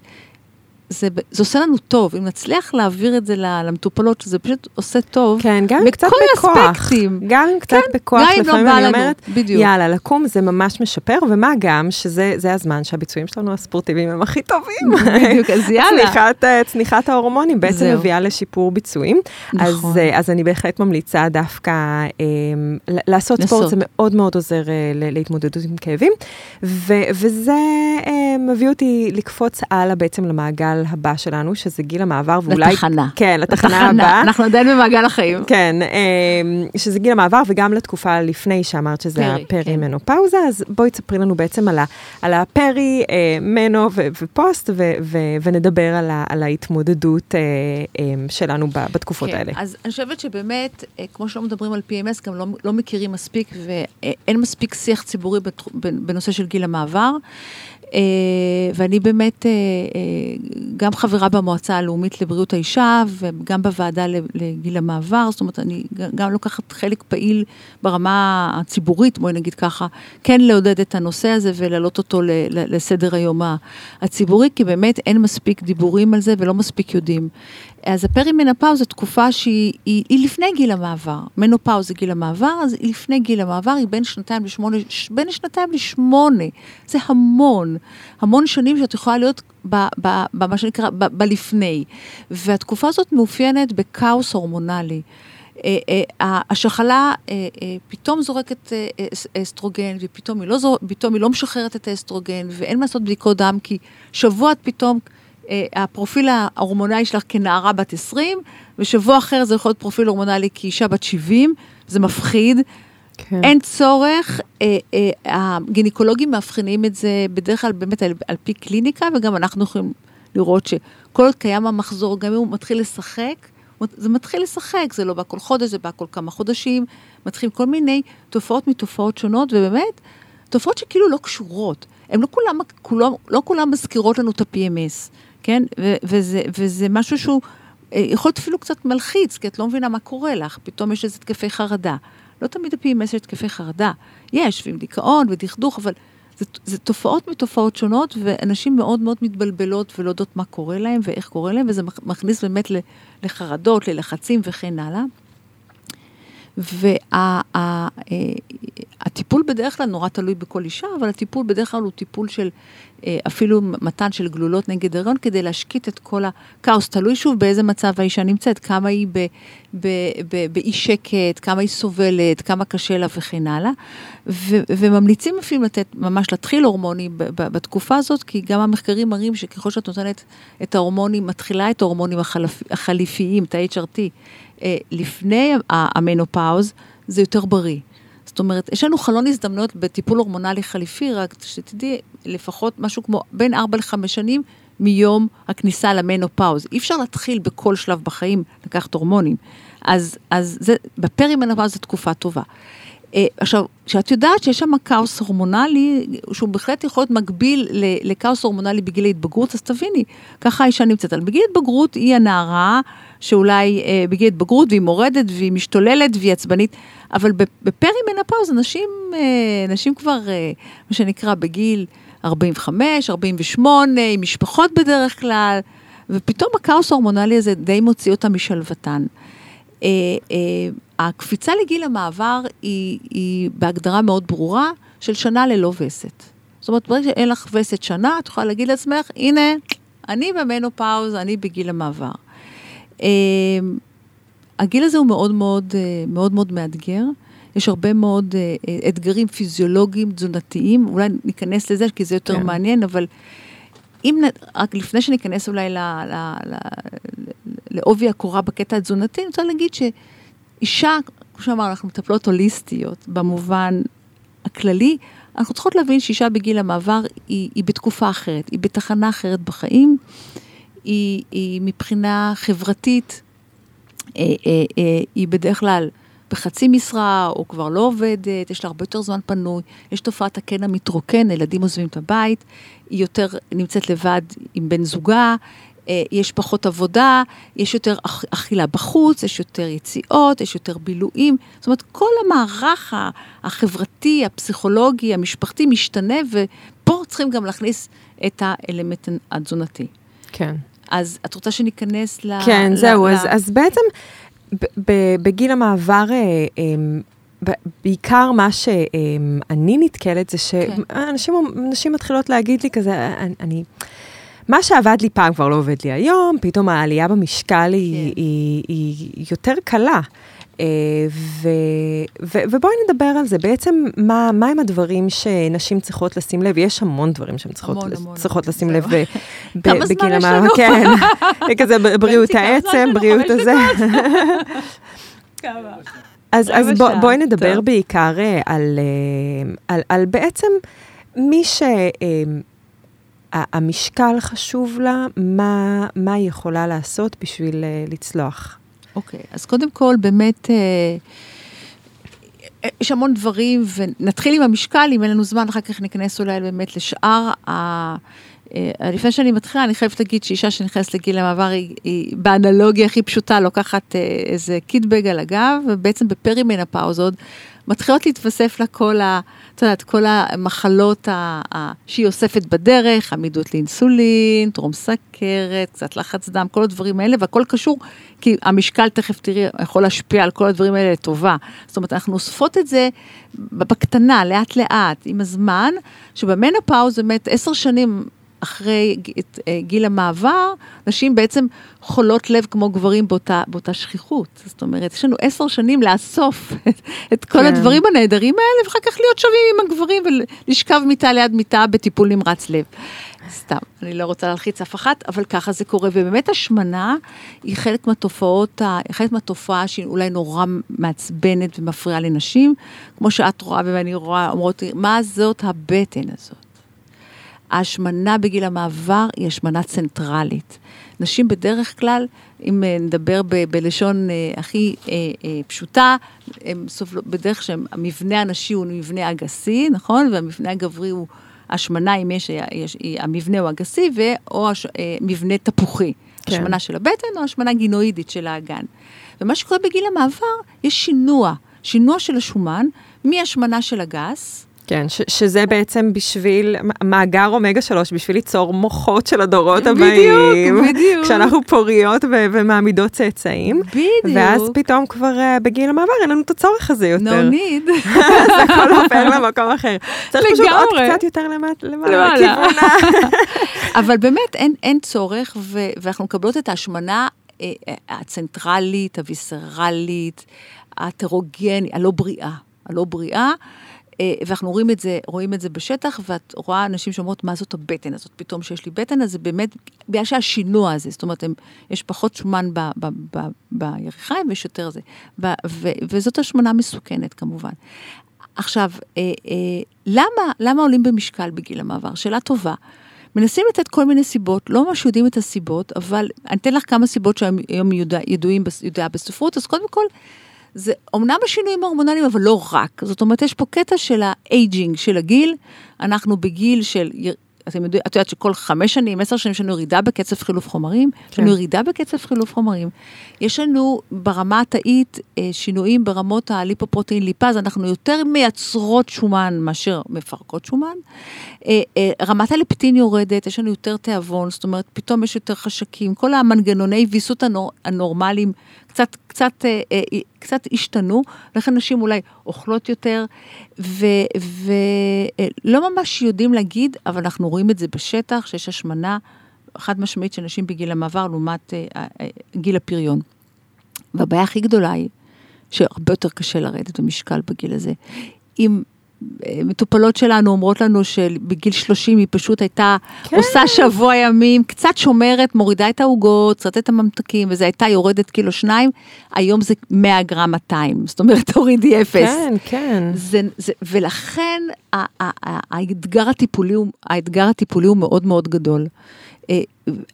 זה, זה עושה לנו טוב, אם נצליח להעביר את זה למטופלות, שזה פשוט עושה טוב, כן, גם קצת בכוח, אספקטים. גם קצת כן, בכוח, גם לפעמים לא אני לנו, אומרת, בדיוק. יאללה, לקום זה ממש משפר, ומה גם, שזה זה הזמן שהביצועים שלנו הספורטיביים הם הכי טובים. בדיוק, אז יאללה. צניחת, צניחת ההורמונים בעצם זהו. מביאה לשיפור ביצועים, נכון. אז, אז אני בהחלט ממליצה דווקא אה, לעשות נסות. ספורט, זה מאוד מאוד עוזר אה, להתמודדות עם כאבים, ו, וזה אה, מביא אותי לקפוץ הלאה בעצם למעגל, הבא שלנו, שזה גיל המעבר, ואולי... לתחנה. כן, לתחנה הבאה. אנחנו עדיין במעגל החיים. כן, שזה גיל המעבר, וגם לתקופה לפני שאמרת שזה הפרי מנופאוזה, אז בואי תספרי לנו בעצם על הפרי, מנו ופוסט, ונדבר על ההתמודדות שלנו בתקופות האלה. אז אני חושבת שבאמת, כמו שלא מדברים על פי אם אס, גם לא מכירים מספיק, ואין מספיק שיח ציבורי בנושא של גיל המעבר, ואני באמת גם חברה במועצה הלאומית לבריאות האישה, וגם בוועדה לגיל המעבר, זאת אומרת, אני גם לוקחת חלק פעיל ברמה הציבורית, בואי נגיד ככה, כן לעודד את הנושא הזה, ולעלות אותו לסדר היום הציבורי, כי באמת אין מספיק דיבורים על זה, ולא מספיק יודעים. אז הפרימנופאוזה זו תקופה שהיא היא, היא לפני גיל המעבר, מנופאוזה זה גיל המעבר, אז היא לפני גיל המעבר, היא בין שנתיים לשמונה, בין שנתיים לשמונה, זה המון, המון שנים שאת יכולה להיות במה שנקרא, בלפני, והתקופה הזאת מאופיינת בקאוס הורמונלי, השחלה פתאום זורקת אסטרוגן, ופתאום היא לא, זור, פתאום היא לא משחררת את האסטרוגן, ואין מה לעשות בדיקות דם, כי שבוע את פתאום, הפרופיל ההורמונלי שלך כנערה בת עשרים, ושבוע אחר זה יכול להיות פרופיל הורמונלי כאישה בת שבעים, זה מפחיד, כן. אין צורך, אה, אה, הגינקולוגים מאבחנים את זה בדרך כלל באמת על, על פי קליניקה, וגם אנחנו יכולים לראות שכל עוד קיים המחזור, גם אם הוא מתחיל לשחק, זה מתחיל לשחק, זה לא בא כל חודש, זה בא כל כמה חודשים, מתחילים כל מיני תופעות מתופעות שונות, ובאמת, תופעות שכאילו לא קשורות, הם לא כולם, כולם, לא כולם מזכירות לנו את ה-פי אם אס, כן? ו- וזה, וזה משהו שהוא, יכול להיות אפילו קצת מלחיץ, כי את לא מבינה מה קורה לך, פתאום יש איזה תקפי חרדה, לא תמיד ה-פי אם אס יש תקפי חרדה, יש, ועם דיכאון ודכדוך, אבל זה, זה תופעות מתופעות שונות, ואנשים מאוד מאוד מתבלבלות, ולא יודעות מה קורה להם, ואיך קורה להם, וזה מכניס באמת לחרדות, ללחצים וכן הלאה, והטיפול בדרך כלל נורא תלוי בכל אישה, אבל הטיפול בדרך כלל הוא טיפול של אפילו מתן של גלולות נגד הריון, כדי להשקיט את כל הכאוס, תלוי שוב באיזה מצב האישה נמצאת, כמה היא באי שקט, כמה היא סובלת, כמה קשה לה וכן הלאה, וממליצים אפילו לתת, ממש להתחיל הורמונים בתקופה הזאת, כי גם המחקרים מראים שככל שאת נותנת את ההורמונים, מתחילה את ההורמונים החליפיים, את ה-אייץ' אר טי, לפני המנופאוז, זה יותר בריא. זאת אומרת, יש לנו חלון הזדמנויות בטיפול הורמונלי חליפי, רק שתדעי, לפחות משהו כמו בין ארבע עד חמש שנים מיום הכניסה למנופאוז. אי אפשר להתחיל בכל שלב בחיים לקחת הורמונים. אז, אז זה, בפרימנופאוז זו תקופה טובה. עכשיו, כשאת יודעת שיש שם כאוס הורמונלי, שהוא בהחלט יכול להיות מקביל לכאוס הורמונלי בגיל ההתבגרות, אז תביני, ככה האישה נמצאת. על בגיל ההתבגרות היא הנערה, שאולי אה, בגיל ההתבגרות, והיא מורדת, והיא משתוללת, והיא עצבנית, אבל בפרימנופאוז, נשים, אה, נשים כבר, אה, מה שנקרא, בגיל ארבעים וחמש, ארבעים ושמונה, עם משפחות בדרך כלל, ופתאום הכאוס ההורמונלי הזה די מוציא אותה משלוותן. אה, אה, הקפיצה לגיל המעבר היא, היא בהגדרה מאוד ברורה של שנה ללא וסת. זאת אומרת, ברגע שאין לך וסת שנה, את יכולה להגיד לעצמך, הנה, אני במנופאוז, אני בגיל המעבר. הגיל הזה הוא מאוד מאוד, מאוד מאוד מאתגר. יש הרבה מאוד אתגרים פיזיולוגיים, תזונתיים. אולי ניכנס לזה, כי זה יותר כן. מעניין, אבל אם, רק לפני שניכנס אולי לעובי הקורה בקטע התזונתי, אני רוצה להגיד ש אישה, כמו שאמר, אנחנו מטפלות הוליסטיות, במובן הכללי, אנחנו צריכות להבין שאישה בגיל המעבר, היא, היא בתקופה אחרת, היא בתחנה אחרת בחיים, היא, היא מבחינה חברתית, היא בדרך כלל בחצי משרה, או כבר לא עובדת, יש לה הרבה יותר זמן פנוי, יש תופעת הקן המתרוקן, ילדים עוזבים את הבית, היא יותר נמצאת לבד עם בן זוגה, יש פחות עבודה, יש יותר אכילה בחוץ, יש יותר יציאות, יש יותר בילויים. זאת אומרת, כל המערך החברתי, הפסיכולוגי, המשפחתי משתנה, ופה צריכים גם להכניס את האלמנט התזונתי. כן. אז את רוצה שניכנס ל... כן, ל- זהו. ל- אז, אז בעצם בגיל המעבר... בעיקר מה שאני נתקלת זה שאנשים מתחילות להגיד לי כזה, אני... מה שעבד לי פעם כבר לא עובד לי היום, פתאום העלייה במשקל היא, היא, היא יותר קלה. ו, ו, ובואי נדבר על זה. בעצם, מה, מה הם הדברים שנשים צריכות לשים לב? יש המון דברים שהן צריכות, המון, המון, צריכות המון. לשים לב ב- בגיל המעבר. כן, כזה בריאות העצם, בריאות הזה. אז, אז בוא, בואי נדבר טוב. בעיקר על, על, על, על בעצם מי ש... המשקל חשוב לה, מה, מה היא יכולה לעשות בשביל לצלוח. אוקיי, אז קודם כל, באמת, יש המון דברים, ונתחיל עם המשקל, אם אין לנו זמן, אחר כך נכנס אולי באמת לשאר. לפני שאני מתחילה, אני חייבת להגיד שאישה שנכנסת לגיל המעבר, היא באנלוגיה הכי פשוטה, לוקחת איזה קיטבג על הגב, ובעצם בפרימנופאוז עוד, מתחילות להתווסף לה כל, ה, תדעת, כל המחלות ה, ה, שהיא אוספת בדרך, עמידות לאינסולין, טרום סכרת, קצת לחץ דם, כל הדברים האלה, והכל קשור, כי המשקל תכף תראי, יכול להשפיע על כל הדברים האלה לטובה. זאת אומרת, אנחנו אוספות את זה בקטנה, לאט לאט, עם הזמן, שבמנופאוז באמת עשר שנים אחרי גיל המעבר, נשים בעצם חולות לב כמו גברים באותה, באותה שכיחות. זאת אומרת, יש לנו עשר שנים לאסוף את, את כל כן. הדברים הנהדרים האלה, ואחר כך להיות שווים עם הגברים, ולשכב מיטה ליד מיטה בטיפול נמרץ לב. סתם, אני לא רוצה להלחיץ אף אחת, אבל ככה זה קורה, ובאמת השמנה היא חלק מהתופעות, חלק מהתופעה שהיא אולי נורא מעצבנת ומפריעה לנשים, כמו שאת רואה ואני רואה, אומרות, מה זאת הבטן הזאת? ההשמנה בגיל המעבר היא השמנה צנטרלית. נשים בדרך כלל, אם נדבר ב- בלשון uh, הכי uh, uh, פשוטה, סובל... בדרך שהמבנה הנשי הוא מבנה אגסי, נכון? והמבנה הגברי הוא השמנה, אם יש, יש המבנה הוא אגסי, ואו הש... מבנה תפוחי. כן. השמנה של הבטן או השמנה גינואידית של האגן. ומה שקורה בגיל המעבר, יש שינוע, שינוע של השומן, מהשמנה של הגס, כן, ש- שזה בעצם בשביל מאגר אומגה שלוש, בשביל ליצור מוחות של הדורות הבאים. בדיוק, בדיוק. כשאנחנו פוריות ו- ומעמידות צאצאים. בדיוק. ואז פתאום כבר uh, בגיל המעבר אין לנו את הצורך הזה יותר. No need. זה הכל עופר למקום אחר. צריך פשוט עוד קצת יותר למעלה. כיוונה. אבל באמת אין, אין צורך, ו- ואנחנו מקבלות את ההשמנה אה, הצנטרלית, הוויסרלית, הטרוגנית, הלא בריאה. הלא בריאה. ואנחנו רואים את זה, רואים את זה בשטח, ואת רואה אנשים שאומרות, מה זאת הבטן הזאת? פתאום שיש לי בטן, אז זה באמת, בגלל שהשינוע הזה, זאת אומרת, יש פחות שומן ב, ב, ב, בירכיים, ויש יותר זה. ו, ו, וזאת השמנה מסוכנת, כמובן. עכשיו, למה, למה עולים במשקל בגיל המעבר? שאלה טובה. מנסים לתת כל מיני סיבות, לא ממש יודעים את הסיבות, אבל אני אתן לך כמה סיבות שהיום ידוע, ידועים, ידוע בספרות, אז קודם כל, זה אומנם השינויים ההורמונליים, אבל לא רק. זאת אומרת, יש פה קטע של האייג'ינג, של הגיל. אנחנו בגיל של, אתם יודעים, את יודעת שכל חמש שנים, עשר שנים, יש לנו ירידה בקצב חילוף חומרים. כן. יש לנו ירידה בקצב חילוף חומרים. יש לנו ברמה התאית שינויים ברמות הליפופרוטאין ליפאז, אנחנו יותר מייצרות שומן מאשר מפרקות שומן. רמת הלפטין יורדת, יש לנו יותר תיאבון, זאת אומרת, פתאום יש יותר חשקים, כל המנגנוני ויסות הנור, הנורמליים, קצת, קצת, קצת השתנו, לכן נשים אולי אוכלות יותר, ולא ממש יודעים להגיד, אבל אנחנו רואים את זה בשטח, שיש השמנה חד משמעית של נשים בגיל המעבר, לעומת גיל הפריון. והבעיה הכי גדולה היא, שהרבה יותר קשה לרדת במשקל בגיל הזה. אם מטופלות שלנו אומרות לנו שבגיל שלושים היא פשוט הייתה כן. עושה שבוע ימים, קצת שומרת, מורידה את העוגות, קצת את הממתקים, וזה הייתה יורדת קילו שניים, היום זה מאה גרם מאתיים, זאת אומרת הורידי אפס. כן, כן. זה, זה, ולכן ה- ה- ה- האתגר, הטיפולי, האתגר הטיפולי הוא מאוד מאוד גדול.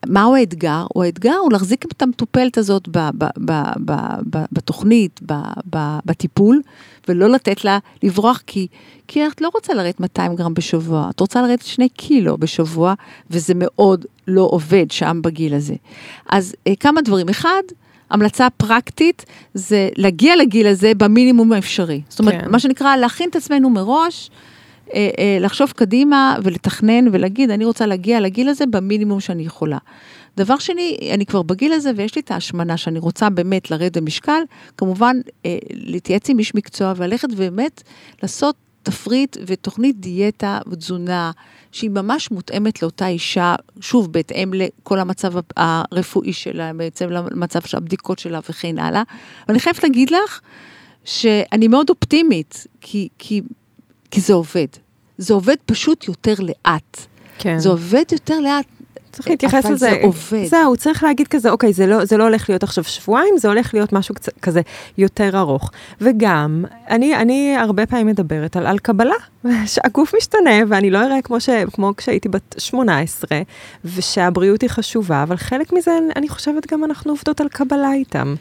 מהו האתגר? הוא האתגר הוא להחזיק את המטופלת הזאת ב- ב- ב- ב- ב- בתוכנית, ב- ב- בטיפול, ולא לתת לה לברוח, כי, כי את לא רוצה לרדת מאתיים גרם בשבוע, את רוצה לרדת שני קילו בשבוע, וזה מאוד לא עובד שם בגיל הזה. אז כמה דברים. אחד, המלצה פרקטית, זה להגיע לגיל הזה במינימום האפשרי. זאת אומרת, כן. מה שנקרא, להכין את עצמנו מראש, לחשוב קדימה ולתכנן ולהגיד, אני רוצה להגיע לגיל הזה במינימום שאני יכולה. דבר שני, אני כבר בגיל הזה ויש לי את ההשמנה שאני רוצה באמת לרדת במשקל, כמובן להתייעץ עם איש מקצוע וללכת באמת לעשות תפריט ותוכנית דיאטה ותזונה שהיא ממש מותאמת לאותה אישה, שוב בהתאם לכל המצב הרפואי שלה, בעצם למצב של הבדיקות שלה וכן הלאה. ואני חייבת להגיד לך שאני מאוד אופטימית, כי, כי כי זה עובד. זה עובד פשוט יותר לאט. כן. זה עובד יותר לאט. צריך להתייחס לזה. אבל זה עובד. זהו, צריך להגיד כזה, אוקיי, זה לא, זה לא הולך להיות עכשיו שבועיים, זה הולך להיות משהו כזה יותר ארוך. וגם, אני, אני הרבה פעמים מדברת על, על קבלה, שהגוף משתנה, ואני לא אראה כמו ש, כמו כשהייתי בת שמונה עשרה, ושהבריאות היא חשובה, אבל חלק מזה, אני חושבת גם אנחנו עובדות על קבלה איתם.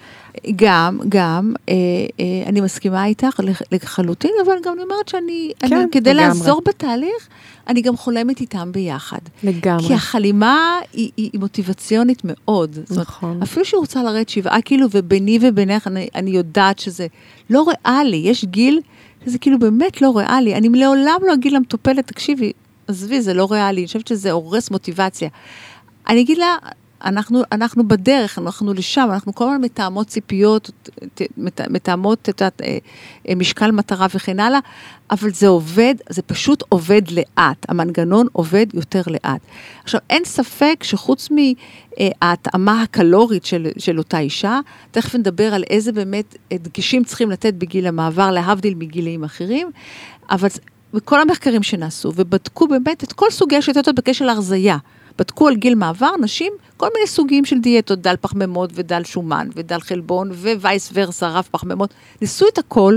גם, גם, אה, אה, אני מסכימה איתך לחלוטין, אבל גם אני אומרת שאני, כן, אני, כדי לגמרי. לעזור בתהליך, אני גם חולמת איתם ביחד. לגמרי. כי החלימה היא, היא, היא מוטיבציונית מאוד. נכון. אומרת, אפילו שהיא רוצה לרדת שבעה קילו, וביני ובינך, אני, אני יודעת שזה לא ריאלי, יש גיל, שזה כאילו באמת לא ריאלי, אני לעולם לא אגיד למטופלת, תקשיבי, עזבי, זה לא ריאלי, אני חושבת שזה הורס מוטיבציה. אני אגיד לה, אנחנו, אנחנו בדרך, אנחנו לשם, אנחנו כל הזמן מתאמות ציפיות, מתאמות משקל מטרה וכן הלאה, אבל זה עובד, זה פשוט עובד לאט, המנגנון עובד יותר לאט. עכשיו, אין ספק שחוץ מההתאמה הקלורית של, של אותה אישה, תכף נדבר על איזה באמת דגשים צריכים לתת בגיל המעבר, להבדיל מגילים אחרים, אבל כל המחקרים שנעשו, ובדקו באמת את כל סוגי השתתות בקשר להרזיה, בדקו על גיל מעבר, נשים, כל מיני סוגים של דיאטות, דל פחממות ודל שומן ודל חלבון ווייס ורסה, רב פחממות, ניסו את הכל,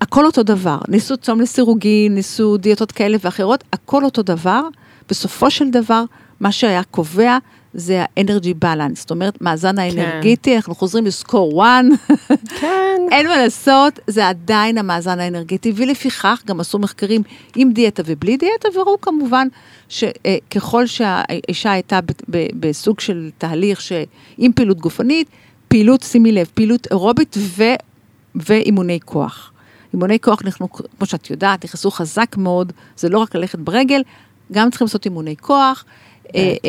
הכל אותו דבר, ניסו צום לסירוגין, ניסו דיאטות כאלה ואחרות, הכל אותו דבר, בסופו של דבר, מה שהיה קובע, זה האנרג'י בלנס, זאת אומרת, מאזן האנרגיטי, אנחנו חוזרים לסקור אחת, אין מה לעשות, זה עדיין המאזן האנרגיטי, ולפיכך גם עשו מחקרים עם דיאטה ובלי דיאטה, וראו כמובן שככל שהאישה הייתה בסוג של תהליך עם פעילות גופנית, פעילות, שימי לב, פעילות אירובית ואימוני כוח. אימוני כוח, כמו שאת יודעת, נכנסו חזק מאוד, זה לא רק ללכת ברגל, גם צריכים לעשות אימוני כוח,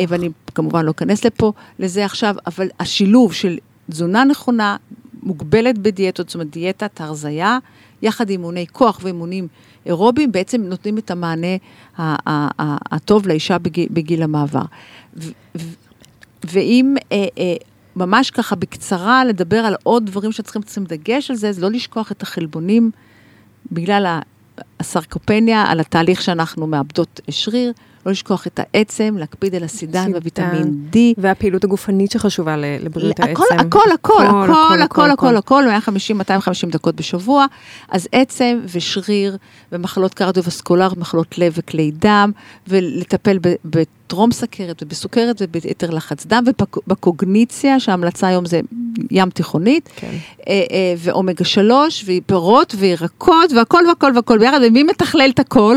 ואני כמובן לא אכנס לפה לזה עכשיו, אבל השילוב של תזונה נכונה, מוגבלת בדיאטות, זאת אומרת דיאטת הרזיה, יחד אימוני כוח ואימונים אירובים, בעצם נותנים את המענה הטוב לאישה בגיל המעבר. ואם ממש ככה בקצרה לדבר על עוד דברים שצריכים לשים דגש על זה, זה לא לשכוח את החלבונים, בגלל הסרקופניה, על התהליך שאנחנו מאבדות שריר, לא לשכוח את העצם, להקפיד על הסידן והוויטמין D. והפעילות הגופנית שחשובה לבריאות העצם. הכל, הכל, הכל, הכל, הכל, הכל, הכל, מאה חמישים עד מאתיים וחמישים דקות בשבוע, אז עצם ושריר, ומחלות קרדיו-וסקולר, מחלות לב וכלי דם, ולטפל בטרום סוכרת, ובסוכרת, וביתר לחץ דם, ובקוגניציה, שההמלצה היום זה ים תיכונית, ואומגה שלוש, ופירות, וירקות, והכל, והכל, והכל, ביחד, ומי מתכלל את הכל?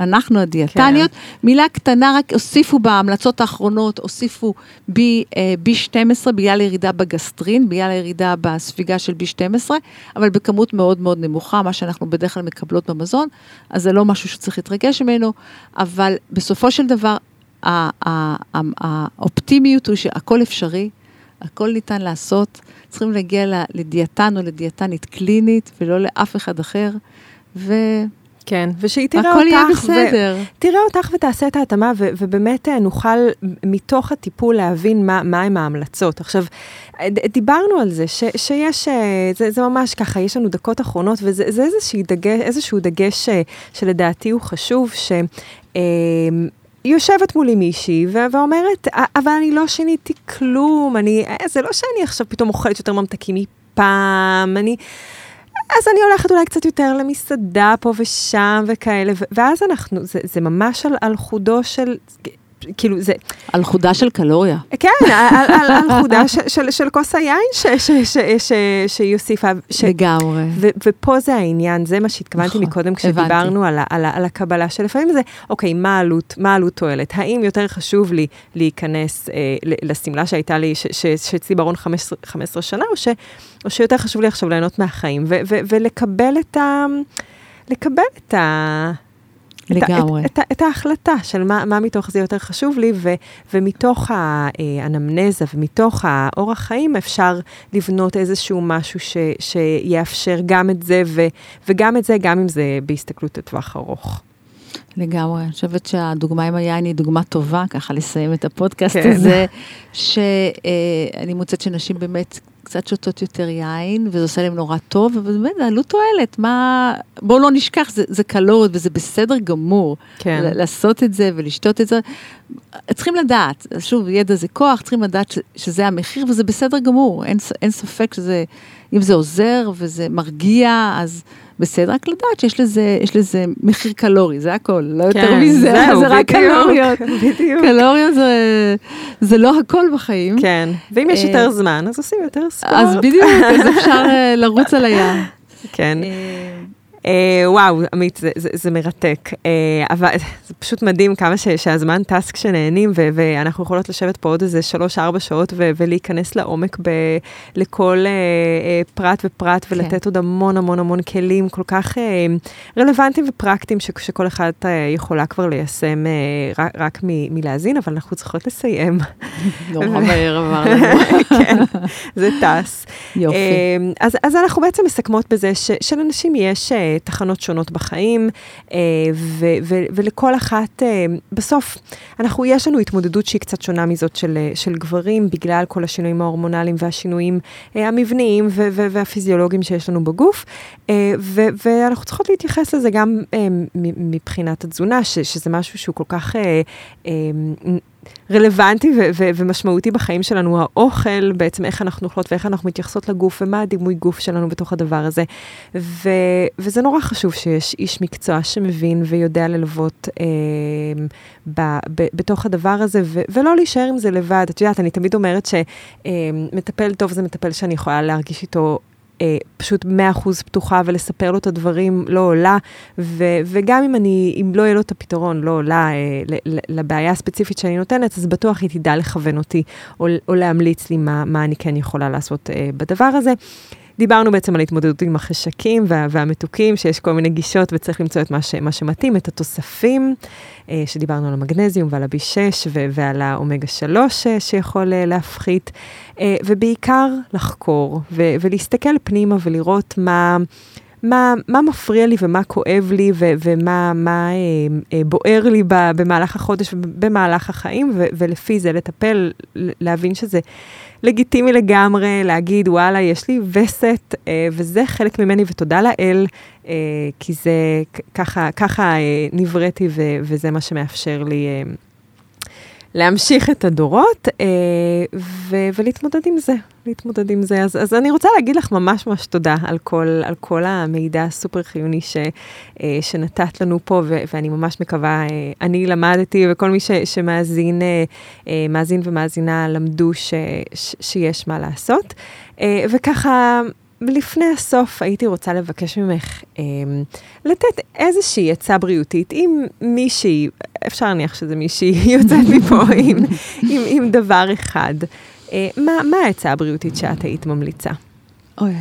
אנחנו הדיאטניות, מילה קטנה, רק הוסיפו בהמלצות האחרונות, הוסיפו בי שתים עשרה, בגלל הירידה בגסטרין, בגלל הירידה בספיגה של בי שתים עשרה, אבל בכמות מאוד מאוד נמוכה, מה שאנחנו בדרך כלל מקבלות במזון, אז זה לא משהו שצריך להתרגש ממנו, אבל בסופו של דבר, האופטימיות הוא שהכל אפשרי, הכל ניתן לעשות, צריכים להגיע לדיאטן או לדיאטנית קלינית, ולא לאף אחד אחר, ו... כן, ושהיא תראה אותך, תראה אותך ותעשה את ההתאמה, ובאמת נוכל מתוך הטיפול להבין מה הם ההמלצות. עכשיו, דיברנו על זה, שיש, זה ממש ככה, יש לנו דקות אחרונות, וזה איזשהו דגש שלדעתי הוא חשוב, ש... יושבת מולי מישהי ואומרת, אבל אני לא שיניתי כלום, זה לא שאני עכשיו פתאום אוכלת יותר ממתקים מפעם, אני... אז אני הולכת אולי קצת יותר למסעדה פה ושם וכאלה, ואז אנחנו, זה, זה ממש על, על חודו של, כאילו זה... על חודה של קלוריה. כן, על, על, על חודה של, של, של כוס היין ש, ש, ש, ש, שהיא הוסיפה. ש... לגמרי. ו, ופה זה העניין, זה מה שהתכוונתי מקודם כשדיברנו על, על, על הקבלה של לפעמים זה, אוקיי, מה עלות, מה עלות תועלת? האם יותר חשוב לי להיכנס אה, לסמלה שהייתה לי, שצי ברון חמש עשרה שנה, או ש... או שיותר חשוב לי עכשיו ליהנות מהחיים, ו- ו- ולקבל את ה... לקבל את ה... לגמרי. את, את, את, את ההחלטה של מה, מה מתוך זה יותר חשוב לי, ו- ומתוך האנמנזה ומתוך האורח חיים אפשר לבנות איזשהו משהו ש- שיאפשר גם את זה, ו- וגם את זה, גם אם זה בהסתכלות לטווח ארוך. לגמרי. אני חושבת שהדוגמה עם היין היא דוגמה טובה, ככה לסיים את הפודקאסט כן. הזה, שאני מוצאת שנשים באמת... קצת שותות יותר יין, וזה עושה להם נורא טוב, אבל באמת, עלות תועלת, מה... בואו לא נשכח, זה, זה קלוריות, וזה בסדר גמור, כן. לעשות את זה, ולשתות את זה, צריכים לדעת, שוב, ידע זה כוח, צריכים לדעת ש, שזה המחיר, וזה בסדר גמור, אין, אין ספק שזה, אם זה עוזר, וזה מרגיע, אז בסדר, רק לדעת שיש לזה, יש לזה מחיר קלורי, זה הכל, לא כן, יותר מזה, זהו, זה רק בדיוק, קלוריות, בדיוק. קלוריות זה, זה לא הכל בחיים. כן, ואם יש יותר זמן, אז עושים יותר ספורט. אז בדיוק, אז אפשר לרוץ על הים. כן. וואו, עמית, זה מרתק, אבל זה פשוט מדהים כמה שהזמן טס כשנהנים, ואנחנו יכולות לשבת פה עוד איזה שלוש ארבע שעות, ולהיכנס לעומק לכל פרט ופרט, ולתת עוד המון המון המון כלים, כל כך רלוונטיים ופרקטיים, שכל אחד יכולה כבר ליישם רק מלהזין, אבל אנחנו צריכות לסיים. נורא בערב, אמרנו. כן, זה טס. יופי. אז אנחנו בעצם מסכמות בזה, שלאנשים יש... תחנות שונות בחיים, ו- ו- ולכל אחת, בסוף, אנחנו, יש לנו התמודדות שהיא קצת שונה מזאת של, של גברים, בגלל כל השינויים ההורמונליים והשינויים המבניים ו- ו- והפיזיולוגיים שיש לנו בגוף, ו- ואנחנו צריכות להתייחס לזה גם מבחינת התזונה, ש- שזה משהו שהוא כל כך... רלוונטי ו- ו- ומשמעותי בחיים שלנו, האוכל, בעצם איך אנחנו אוכלות ואיך אנחנו מתייחסות לגוף, ומה הדימוי גוף שלנו בתוך הדבר הזה. ו- וזה נורא חשוב שיש איש מקצוע שמבין ויודע ללוות אה, ב- ב- בתוך הדבר הזה, ו- ולא להישאר עם זה לבד. את יודעת, אני תמיד אומרת שמטפל טוב זה מטפל שאני יכולה להרגיש איתו, פשוט מאה אחוז פתוחה ולספר לו את הדברים לא עולה, וגם אם אני, אם לא יהיה לו את הפתרון לא עולה לבעיה הספציפית שאני נותנת, אז בטוח היא תדע לכוון אותי, או להמליץ לי מה אני כן יכולה לעשות בדבר הזה. דיברנו בעצם על התמודדות עם החשקים והמתוקים, שיש כל מיני גישות וצריך למצוא את מה שמתאים, את התוספים, שדיברנו על המגנזיום ועל ה-בי שש ועל האומגה שלוש שיכול להפחית, ובעיקר לחקור ולהסתכל פנימה ולראות מה... מה, מה מפריע לי ומה כואב לי ו- ומה מה, אה, אה, בוער לי ב- במהלך החודש ובמהלך החיים, ו- ולפי זה לטפל, להבין שזה לגיטימי לגמרי, להגיד וואלה, יש לי וסת, אה, וזה חלק ממני ותודה לאל, אה, כי זה ככה, ככה אה, נבראתי ו- וזה מה שמאפשר לי אה, להמשיך את הדורות, אה, ו- ולהתמודד עם זה. להתמודד עם זה. אז, אז אני רוצה להגיד לך ממש ממש תודה על כל, על כל המידע הסופר חיוני ש, אה, שנתת לנו פה, ו, ואני ממש מקווה, אה, אני למדתי, וכל מי ש, שמאזין אה, אה, מאזין ומאזינה למדו ש, ש, שיש מה לעשות. אה, וככה, לפני הסוף הייתי רוצה לבקש ממך אה, לתת איזושהי עצה בריאותית, אם מישהי, אפשר להניח שזה מישהי יוצאת מפה עם, עם, עם דבר אחד, מה ההצעה הבריאותית שאת היית ממליצה? אוי,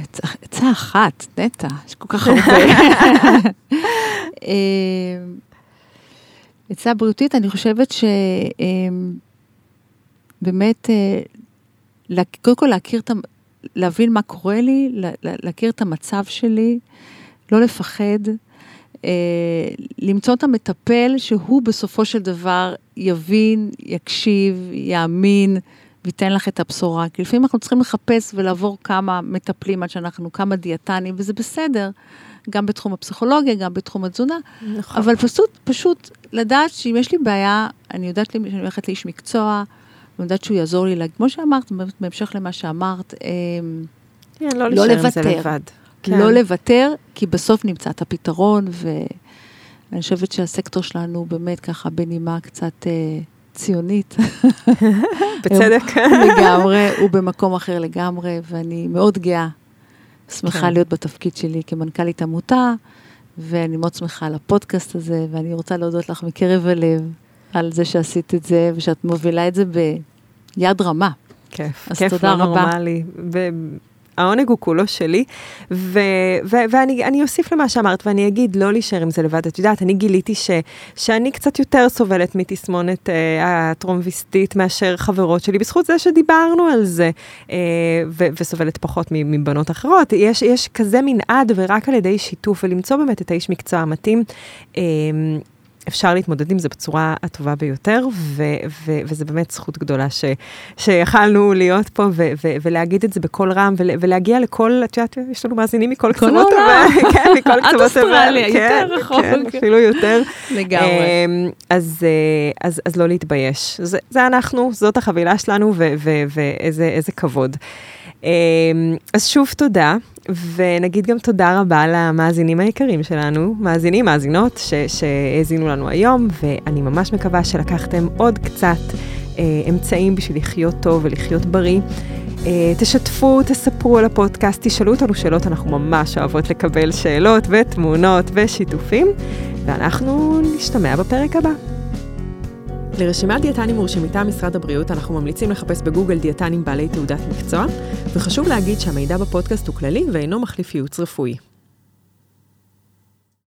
הצעה אחת, נטע, יש כל כך הרבה. הצעה הבריאותית, אני חושבת שבאמת, קודם כל להכיר, להבין מה קורה לי, להכיר את המצב שלי, לא לפחד, למצוא את המטפל שהוא בסופו של דבר יבין, יקשיב, יאמין, ויתן לך את הבשורה, כי לפעמים אנחנו צריכים לחפש ולעבור כמה מטפלים עד שאנחנו, כמה דיאטנים, וזה בסדר, גם בתחום הפסיכולוגיה, גם בתחום התזונה, נכון. אבל פשוט, פשוט לדעת שאם יש לי בעיה, אני יודעת לי, שאני הולכת לאיש מקצוע, אני יודעת שהוא יעזור לי, לה, כמו שאמרת, בהמשך למה שאמרת, כן, לא, לא לוותר, כן. לא לוותר, כי בסוף נמצא את הפתרון, ואני חושבת שהסקטור שלנו באמת ככה בנימה קצת... ציונית. בצדק. לגמרי, הוא במקום אחר לגמרי, ואני מאוד גאה, שמחה להיות בתפקיד שלי כמנכ"לית עמותה, ואני מאוד שמחה על הפודקאסט הזה, ואני רוצה להודות לך מקרב הלב, על זה שעשית את זה, ושאת מובילה את זה ביד רמה. כיף, כיף לא נורמלי. העונג הוא כולו שלי, ו- ו- ואני, אני אוסיף למה שאמרת, ואני אגיד לא להישאר עם זה לבד. את יודעת, אני גיליתי ש- שאני קצת יותר סובלת מתסמונת, uh, הטרומביסטית מאשר חברות שלי, בזכות זה שדיברנו על זה, uh, ו- וסובלת פחות מבנות אחרות. יש, יש כזה מנעד, ורק על ידי שיתוף, ולמצוא באמת את האיש מקצוע המתאים, uh, אפשר להתמודד עם זה בצורה הטובה ביותר, ו- ו- וזה באמת זכות גדולה ש- שיכלנו להיות פה, ו- ו- ולהגיד את זה בכל רם, ו- ולהגיע לכל, את יודעת, יש לנו מאזינים מכל קצוות, כן, מכל קצוות, עד אוסטרליה, יותר רחוק. כן, אפילו יותר. לגמרי. אז לא להתבייש. זה אנחנו, זאת החבילה שלנו, ואיזה כבוד. אז שוב תודה, ונגיד גם תודה רבה למאזינים היקרים שלנו, מאזינים, מאזינות, שהאזינו לנו היום, ואני ממש מקווה שלקחתם עוד קצת אמצעים בשביל לחיות טוב ולחיות בריא. תשתפו, תספרו על הפודקאסט, תשאלו אותנו שאלות, אנחנו ממש אוהבות לקבל שאלות ותמונות ושיתופים, ואנחנו נשתמע בפרק הבא. לרשימת דיאטנים מורשים מטעם משרד הבריאות, אנחנו ממליצים לחפש בגוגל דיאטנים בעלי תעודת מקצוע, וחשוב להגיד שהמידע בפודקאסט הוא כללי ואינו מחליף ייעוץ רפואי.